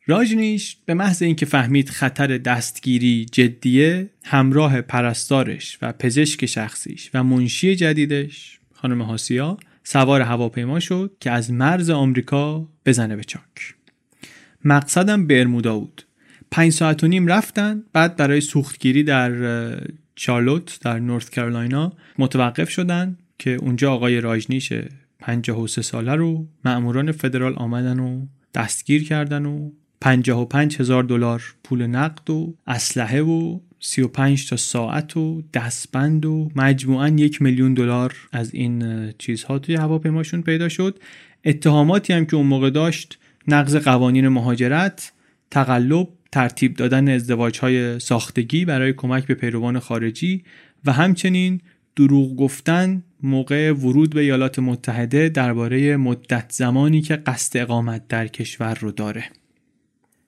راجنیش به محض اینکه فهمید خطر دستگیری جدیه، همراه پرستارش و پزشک شخصیش و منشی جدیدش خانم هاسیا سوار هواپیما شد که از مرز آمریکا بزنه به چاک. مقصدم برمودا بود. پنج ساعت و نیم رفتن، بعد برای سوختگیری در چارلوت در نورث کارولاینا متوقف شدن که اونجا آقای راجنیش پنجاه و سه ساله رو مأموران فدرال آمدن و دستگیر کردن و پنجاه و پنج هزار دلار پول نقد و اسلحه و سی و پنج تا ساعت و دستبند و مجموعاً یک میلیون دلار از این چیزها توی هواپیماشون پیدا شد. اتهاماتی هم که اون موقع داشت نقض قوانین مهاجرت، تقلب، ترتیب دادن ازدواج‌های ساختگی برای کمک به پیروان خارجی و همچنین دروغ گفتن موقع ورود به ایالات متحده درباره مدت زمانی که قصد اقامت در کشور رو داره.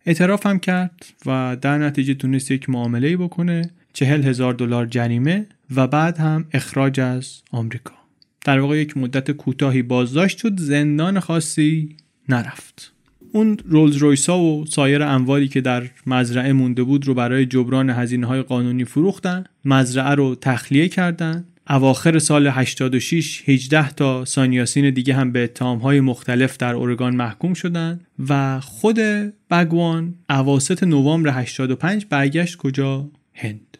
اعتراف هم کرد و در نتیجه تونست یک معامله‌ای بکنه، چهل هزار دلار جریمه و بعد هم اخراج از آمریکا. در واقع یک مدت کوتاهی بازداشت شد، زندان خاصی نرفت. اون رولز رویسا و سایر اموالی که در مزرعه مونده بود رو برای جبران هزینه‌های قانونی فروختن، مزرعه رو تخلیه کردن. اواخر سال هشتاد و شش هجده تا سانیاسین دیگه هم به اتهام‌های مختلف در اورگان محکوم شدن و خود بگوان اواسط نوامبر هشتاد و پنج برگشت کجا؟ هند.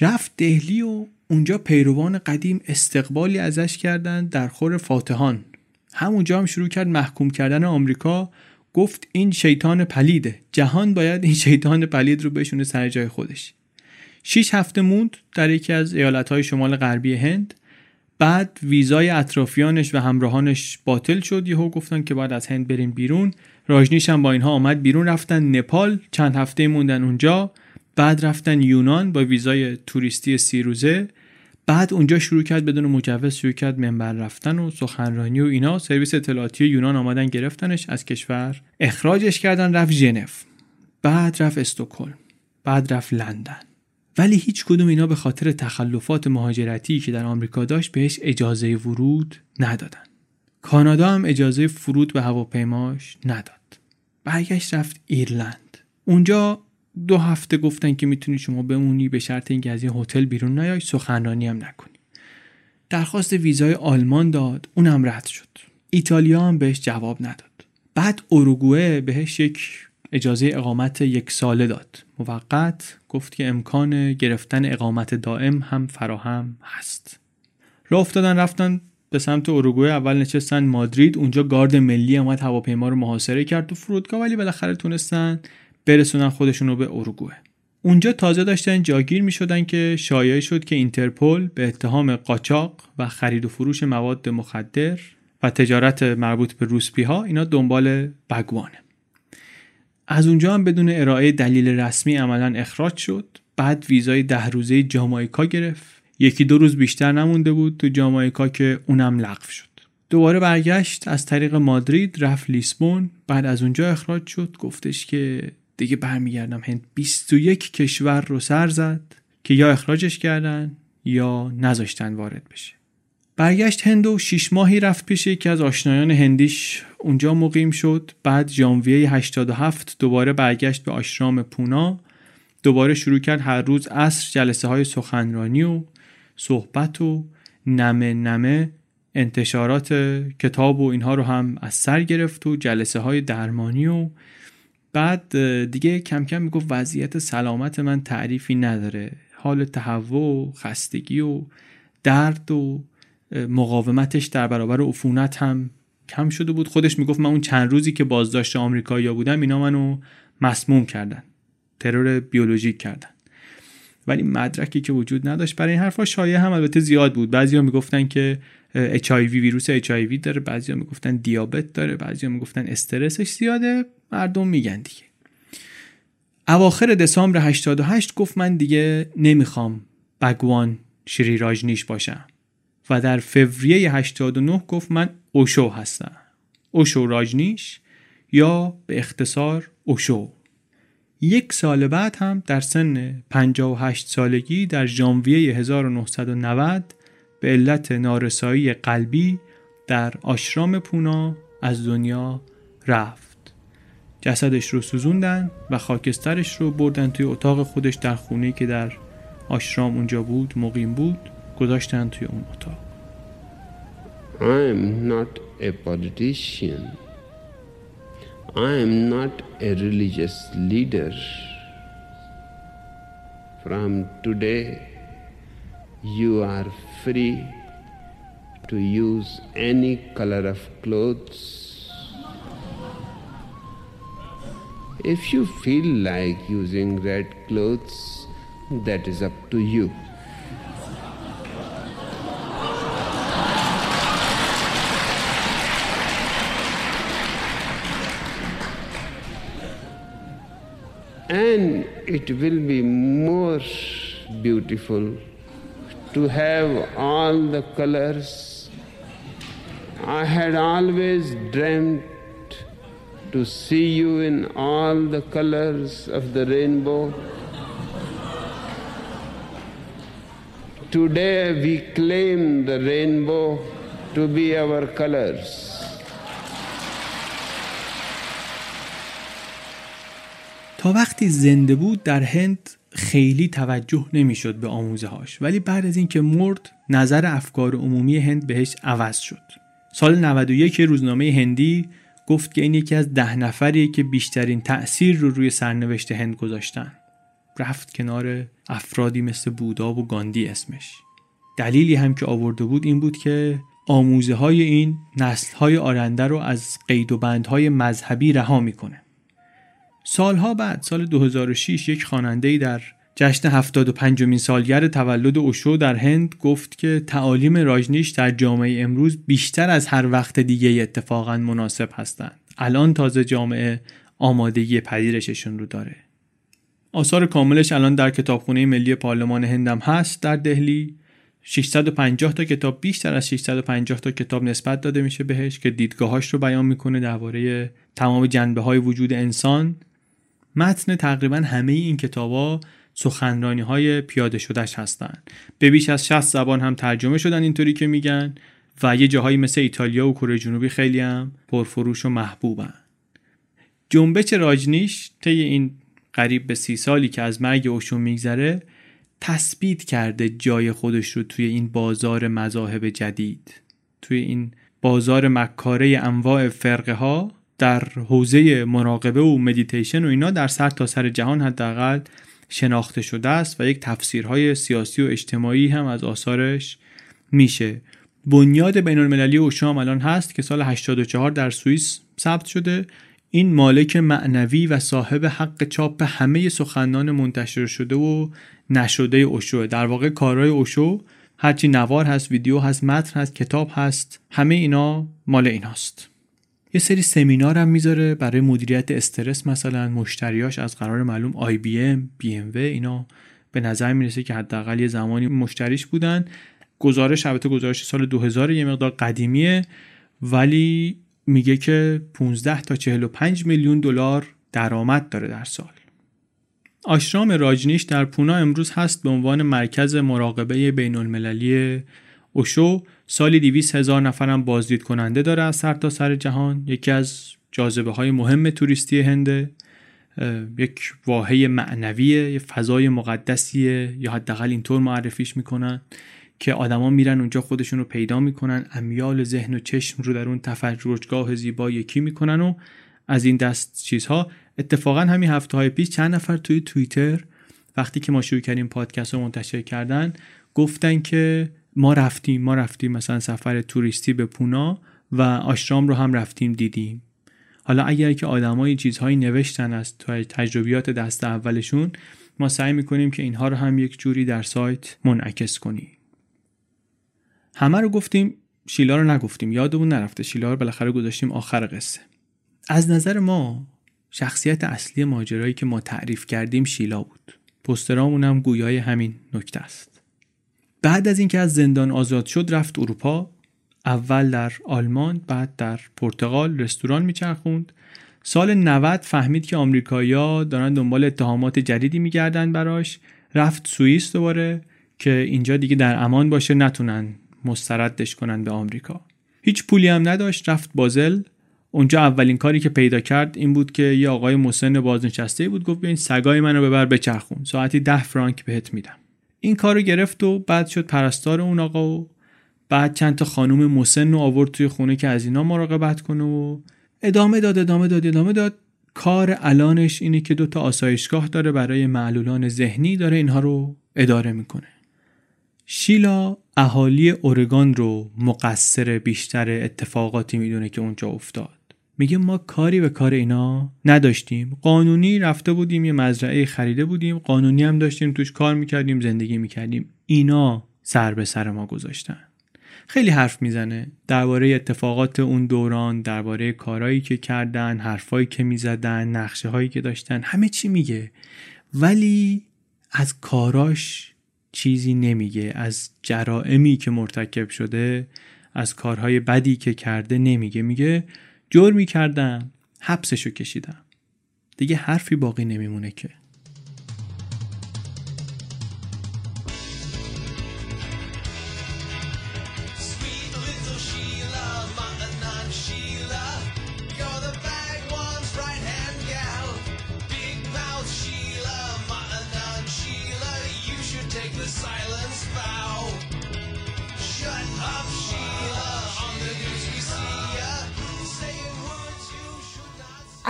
رفت دهلی و اونجا پیروان قدیم استقبالی ازش کردن در خور فاتحان. همونجا هم شروع کرد محکوم کردن آمریکا، گفت این شیطان پلیده، جهان باید این شیطان پلید رو بشونه سر جای خودش. شیش هفته موند در یکی از ایالت‌های شمال غربی هند، بعد ویزای اطرافیانش و همراهانش باطل شد، یهو گفتن که باید از هند بریم بیرون. راجنیش هم با اینها آمد بیرون، رفتن نپال، چند هفته موندن اونجا، بعد رفتن یونان با ویزای توریستی سی روزه. بعد اونجا شروع کرد بدون مجوز شروع کرد منبر رفتن و سخنرانی و اینا. سرویس اطلاعاتی یونان آمدن گرفتنش، از کشور اخراجش کردن، رفت ژنو، بعد رفت استکهلم، بعد رفت لندن. ولی هیچ کدوم اینا به خاطر تخلفات مهاجرتی که در آمریکا داشت بهش اجازه ورود ندادن. کانادا هم اجازه فرود به هواپیماش نداد. برگشت رفت ایرلند. اونجا دو هفته گفتن که میتونی شما بمونی به شرط اینکه از یه هتل بیرون نیای، سخنرانی هم نکنی. درخواست ویزای آلمان داد، اونم رد شد. ایتالیا هم بهش جواب نداد. بعد اوروگوئه بهش یک اجازه اقامت یک ساله داد، موقت، گفت که امکان گرفتن اقامت دائم هم فراهم هست. راه افتادن رفتن به سمت اوروگوئه، اول نشستن مادرید، اونجا گارد ملی اومد هواپیما رو محاصره کرد تو فرودگاه، ولی بالاخره تونستن برسونن خودشون رو به اوروگوئه. اونجا تازه داشتن جاگیر می شدن که شایعه شد که اینترپل به اتهام قاچاق و خرید و فروش مواد مخدر و تجارت مربوط به روسپی ها اینا دنبال بگوانه. از اونجا هم بدون ارائه دلیل رسمی عملا اخراج شد. بعد ویزای ده روزه جامائیکا گرفت. یکی دو روز بیشتر نمونده بود تو جامائیکا که اونم لغو شد. دوباره برگشت، از طریق مادرید رفت لیسبون، بعد از اونجا اخراج شد. گفتش که دیگه برمیگردم هند. بیست و یک کشور رو سر زد که یا اخراجش کردن یا نذاشتن وارد بشه. برگشت هند و شش ماهی رفت پیش یکی از آشنایان هندیش، اونجا مقیم شد. بعد ژانویه هشتاد و هفت دوباره برگشت به آشرام پونا. دوباره شروع کرد هر روز عصر جلسه های سخنرانی و صحبت و نمه نمه انتشارات کتاب و اینها رو هم از سر گرفت و جلسه های درمانی. و بعد دیگه کم کم میگفت وضعیت سلامت من تعریفی نداره، حال تهوع و خستگی و درد و مقاومتش در برابر عفونت هم کم شده بود. خودش میگفت من اون چند روزی که بازداشت آمریکایی‌ها بودم اینا منو مسموم کردن، ترور بیولوژیک کردن. ولی مدرکی که وجود نداشت برای این حرفا. شایعه هم البته زیاد بود، بعضیا میگفتن که اچ آی وی، ویروس اچ آی وی داره، بعضیا میگفتن دیابت داره، بعضیا میگفتن استرسش زیاده، مردم میگن دیگه. اواخر دسامبر هشتاد و هشت گفت من دیگه نمیخوام بگوان شری راجنیش باشم و در فوریه هشتاد و نه گفت من اوشو هستم. اوشو راجنیش یا به اختصار اوشو. یک سال بعد هم در سن پنجاه و هشت سالگی در ژانویه هزار و نهصد و نود به علت نارسایی قلبی در آشرام پونا از دنیا رفت. جسدش رو سوزوندن و خاکسترش رو بردن توی اتاق خودش در خونه‌ای که در آشرام اونجا بود، مقیم بود، گذاشتن توی اون اتاق. I am not a politician. I am not a religious leader. From today, you are free to use any color of clothes. If you feel like using red clothes, that is up to you. And it will be more beautiful to have all the colors. I had always dreamt to see you in all the colors of the rainbow. Today we claim the rainbow to be our colors. تا وقتی زنده بود در هند خیلی توجه نمیشد به آموزه‌هاش، ولی بعد از این که مرد نظر افکار عمومی هند بهش عوض شد. سال نود و یک روزنامه هندی گفت که این یکی از ده نفریه که بیشترین تأثیر رو روی سرنوشت هند گذاشتن. رفت کنار افرادی مثل بودا و گاندی اسمش. دلیلی هم که آورده بود این بود که آموزه‌های این نسل‌های آینده رو از قید و بندهای مذهبی رها می‌کنه. سالها بعد سال دو هزار و شش یک خواننده‌ای در جشن هفتاد و پنجمین سالگرد تولد اوشو در هند گفت که تعالیم راجنیش در جامعه امروز بیشتر از هر وقت دیگه اتفاقاً مناسب هستند. الان تازه جامعه آمادگی پذیرششون رو داره. آثار کاملش الان در کتابخانه ملی پارلمان هندم هست در دهلی. ششصد و پنجاه تا کتاب، بیشتر از ششصد و پنجاه تا کتاب نسبت داده میشه بهش که دیدگاهاش رو بیان میکنه درباره تمام جنبه‌های وجود انسان. متن تقریبا همه این کتابا سخنرانی های پیاده شدهش هستن. به بیش از شصت زبان هم ترجمه شدن اینطوری که میگن و یه جاهایی مثل ایتالیا و کره جنوبی خیلی هم پرفروش و محبوبن. جنبش راجنیش طی این قریب به سی سالی که از مرگ اوشو میگذره تثبیت کرده جای خودش رو توی این بازار مذاهب جدید، توی این بازار مکاره انواع فرقه ها در حوزه مراقبه و مدیتیشن و اینا در سر تا سر جهان حداقل شناخته شده است و یک تفسیرهای سیاسی و اجتماعی هم از آثارش میشه. بنیاد بین المللی اوشو الان هست که سال هشتاد و چهار در سوئیس ثبت شده. این مالک معنوی و صاحب حق چاپ همه سخنان منتشر شده و نشده اوشو. در واقع کارهای اوشو هرچی نوار هست، ویدیو هست، متن هست، کتاب هست، همه اینا مال ایناست. یه سری سمینار هم میذاره برای مدیریت استرس، مثلا مشتریاش از قرار معلوم آی بی ام، بی ام و اینا به نظر میرسه که حداقل یه زمانی مشتریش بودن. گزارش البته گزارش سال دو هزار یه مقدار قدیمیه، ولی میگه که پانزده تا چهل و پنج میلیون دلار درآمد داره در سال. آشرام راجنیش در پونا امروز هست به عنوان مرکز مراقبه بین المللی اوشو. سالی دویست هزار نفر هم بازدید کننده داره از سر تا سر جهان. یکی از جاذبه های مهم توریستی هنده، یک واحه معنویه، یه فضای مقدسیه، یا حداقل اینطور معرفیش میکنن که آدما میرن اونجا خودشون رو پیدا میکنن، امیال ذهن و چشم رو در اون تفرجگاه زیبا یکی میکنن و از این دست چیزها. اتفاقا همین هفته‌های پیش چند نفر توی توییتر وقتی که ما شروع کردیم پادکست رو منتشر کردن گفتن که ما رفتیم ما رفتیم مثلا سفر توریستی به پونا و آشرام رو هم رفتیم دیدیم. حالا اگر که آدمای چیزهایی نوشتن از تجربیات دست اولشون، ما سعی میکنیم که اینها رو هم یک جوری در سایت منعکس کنیم. همه رو گفتیم، شیلا رو نگفتیم، یادمون نرفته. شیلا رو بالاخره گذاشتیم آخر قصه. از نظر ما شخصیت اصلی ماجرایی که ما تعریف کردیم شیلا بود. پوسترامون هم گویای همین نکته است. بعد از اینکه از زندان آزاد شد رفت اروپا. اول در آلمان، بعد در پرتغال رستوران میچرخوند. سال نود فهمید که آمریکایی‌ها دارن دنبال اتهامات جدیدی میگردن براش. رفت سوئیس دوباره که اینجا دیگه در امان باشه، نتونن مستردش کنن به آمریکا. هیچ پولی هم نداشت، رفت بازل. اونجا اولین کاری که پیدا کرد این بود که یه آقای مسن بازنشسته‌ای بود، گفت بیاین سگای منو ببر بچرخون، ساعتی ده فرانک بهت میدم. این کارو گرفت و بعد شد پرستار اون آقا و بعد چند تا خانم مسن رو آورد توی خونه که از اینا مراقبت کنه و ادامه داد ادامه داد ادامه داد. کار الانش اینه که دو تا آسایشگاه داره برای معلولان ذهنی، داره اینها رو اداره میکنه. شیلا اهالی اورگان رو مقصر بیشتر اتفاقاتی میدونه که اونجا افتاد. میگه ما کاری به کار اینا نداشتیم، قانونی رفته بودیم یه مزرعه خریده بودیم، قانونی هم داشتیم توش کار میکردیم، زندگی میکردیم، اینا سر به سر ما گذاشتن. خیلی حرف میزنه درباره اتفاقات اون دوران، درباره کارهایی که کردن، حرفایی که میزدن، نقشه هایی که داشتن، همه چی میگه، ولی از کاراش چیزی نمیگه، از جرائمی که مرتکب شده، از کارهای بدی که کرده نمیگه. میگه جرمی کردم، حبسشو کشیدم، دیگه حرفی باقی نمیمونه که.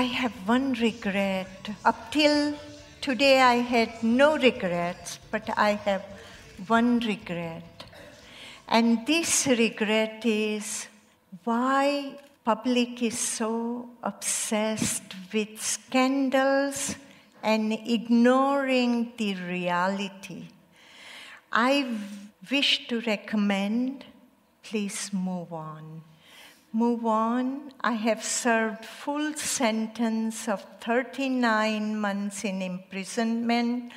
I have one regret. Up till today I had no regrets, but I have one regret. And this regret is why public is so obsessed with scandals and ignoring the reality. I wish to recommend, please move on. Move on. I have served full sentence of thirty-nine months in imprisonment.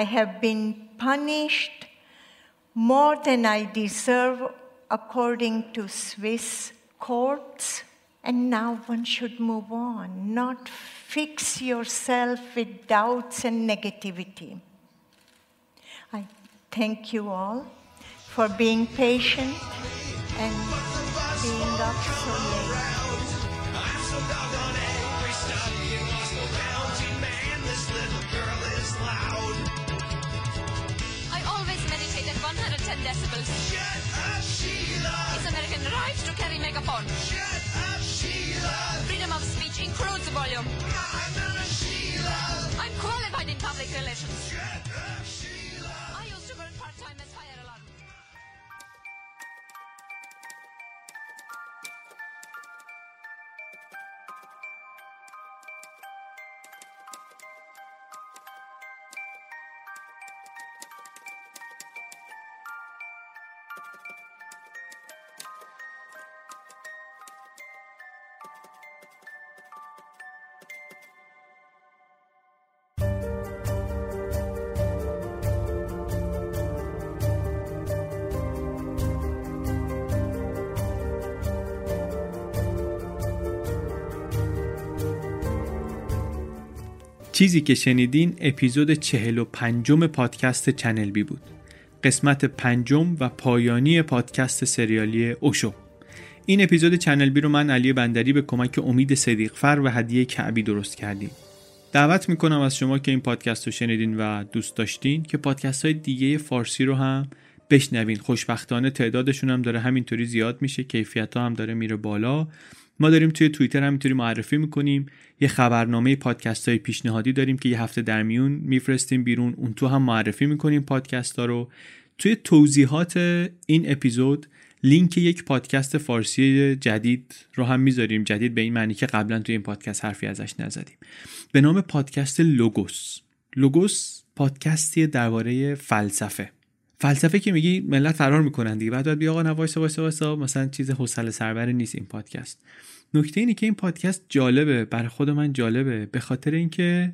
I have been punished more than I deserve according to Swiss courts. And now one should move on, not fix yourself with doubts and negativity. I thank you all for being patient and being up so late. I'm so doggone angry, stop you must go round, man, this little girl is loud. I always meditate at one hundred ten decibels. Shut up, Sheila! It's American right to carry megaphone. Shut up, Sheila! Freedom of speech includes volume. Ma Anand Sheela! I'm qualified in public relations. Shut up, Sheila! I used to work part-time as fire alarm. چیزی که شنیدین اپیزود چهل و پنجم پادکست چنل بی بود. قسمت پنجم و پایانی پادکست سریالی اوشو. این اپیزود چنل بی رو من علی بندری به کمک امید صدیقفر و هدیه کعبی درست کردیم. دعوت میکنم از شما که این پادکست رو شنیدین و دوست داشتین که پادکست های دیگه فارسی رو هم بشنوین. خوشبختانه تعدادشون هم داره همینطوری زیاد میشه، کیفیت ها هم داره میره بالا. ما داریم توی توییتر همینطوری معرفی میکنیم، یه خبرنامه پادکست های پیشنهادی داریم که یه هفته در میون میفرستیم بیرون، اون تو هم معرفی میکنیم پادکست ها رو. توی توضیحات این اپیزود لینک یک پادکست فارسی جدید رو هم میذاریم، جدید به این معنی که قبلا توی این پادکست حرفی ازش نزدیم، به نام پادکست لوگوس. لوگوس پادکستی درباره فلسفه. فلسفه که میگی ملت فرار میکنن دیگه، بعد بعد بیا آقا وایسا وایسا وایسا، مثلا چیز حوصله سربر نیست این پادکست. نکته اینه که این پادکست جالبه، برای خود من جالبه، به خاطر اینکه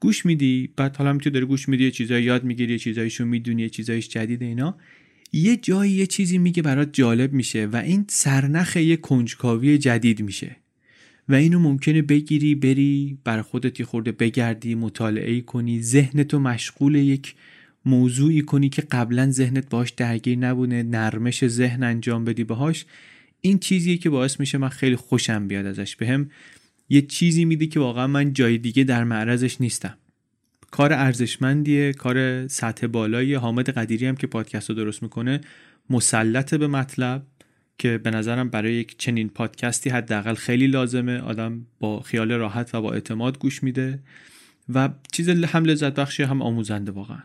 گوش میدی، بعد حالا میتونی داری گوش میدی چیزایی یاد میگیری، چیزاییشو میدونی، چیزایش جدید، اینا یه جایی یه چیزی میگه برات جالب میشه و این سرنخ یه کنجکاوی جدید میشه و اینو ممکنه بگیری بری برای خودت یه خورده بگردی، مطالعه کنی، ذهنتو مشغول یک موضوعی کنی که قبلا ذهنت باهاش درگیر نبونه، نرمش ذهن انجام بدی باهاش. این چیزیه که باعث میشه من خیلی خوشم بیاد ازش، بهم یه چیزی میده که واقعا من جای دیگه در معرضش نیستم. کار ارزشمندیه، کار سطح بالایی. حامد قدیری هم که پادکست رو درست میکنه مسلط به مطلب که به نظرم برای یک چنین پادکستی حداقل خیلی لازمه. آدم با خیال راحت و با اعتماد گوش میده و چیز هم لذت بخشی هم آموزنده واقعا.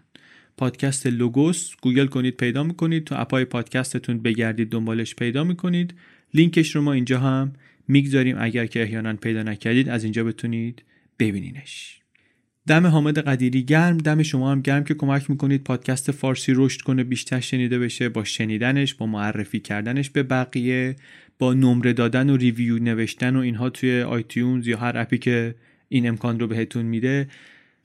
پادکست لوگوس گوگل کنید پیدا میکنید، تو اپای پادکستتون بگردید دنبالش پیدا میکنید. لینکش رو ما اینجا هم میگذاریم اگر که احیانا پیدا نکردید از اینجا بتونید ببینینش. دم حامد قدیری گرم، دم شما هم گرم که کمک میکنید پادکست فارسی رشد کنه، بیشتر شنیده بشه، با شنیدنش، با معرفی کردنش به بقیه، با نمره دادن و ریویو نوشتن و اینها توی آیتیونز یا هر اپی که این امکان رو بهتون میده.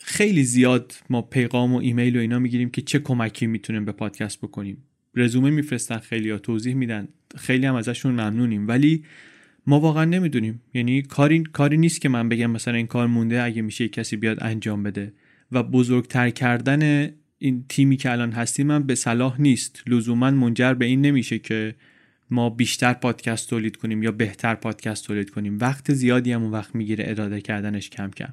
خیلی زیاد ما پیغام و ایمیل و اینا میگیریم که چه کمکی میتونیم به پادکست بکنیم. رزومه میفرستن خیلی‌ها، توضیح میدن، خیلی هم ازشون ممنونیم، ولی ما واقعا نمیدونیم. یعنی کاری کاری نیست که من بگم مثلا این کار مونده، اگه میشه کسی بیاد انجام بده. و بزرگتر کردن این تیمی که الان هستیم هم به صلاح نیست، لزوما منجر به این نمیشه که ما بیشتر پادکست تولید کنیم یا بهتر پادکست تولید کنیم. وقت زیادی هم اون وقت میگیره اراده کردنش کم کم.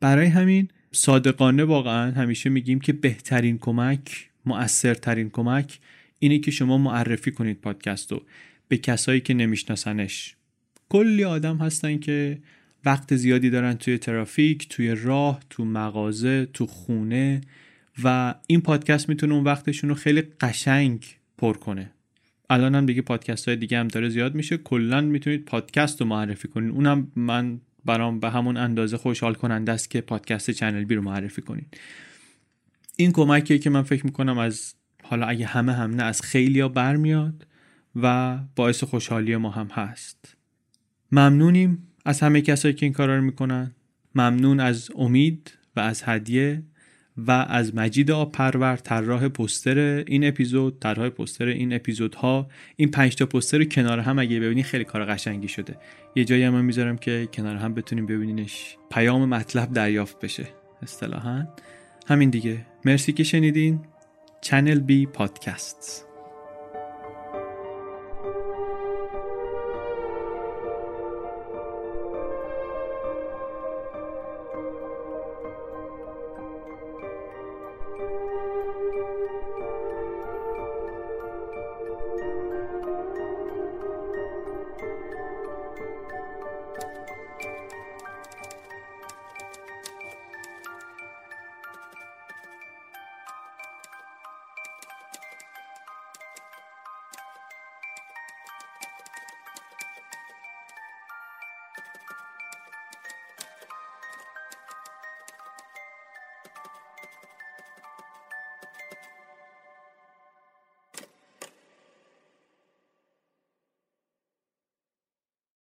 برای همین صادقانه واقعا همیشه میگیم که بهترین کمک، مؤثرترین کمک اینه که شما معرفی کنید پادکستو به کسایی که نمیشناسنش. کلی آدم هستن که وقت زیادی دارن توی ترافیک، توی راه، تو مغازه، تو خونه و این پادکست میتونه اون وقتشون رو خیلی قشنگ پر کنه. الان هم دیگه پادکست های دیگه هم داره زیاد میشه، کلا میتونید پادکست رو معرفی کنین. اونم من برام به همون اندازه خوشحال کننده است که پادکست چنل بی رو معرفی کنین. این کمکیه که من فکر میکنم از حالا اگه همه هم نه از خیلیا برمیاد و باعث خوشحالی ما هم هست. ممنونیم از همه کسایی که این کارا رو میکنن. ممنون از امید و از هدیه و از مجید آب‌پرور، طراح پوستر این اپیزود، طراح پوستر این اپیزودها. این پنج تا پوستر کنار هم اگه ببینی خیلی کار قشنگی شده. یه جایی هم میذارم که کنار هم بتونیم ببینینش، پیام مطلب دریافت بشه اصطلاحاً. همین دیگه، مرسی که شنیدین. چنل بی پادکست.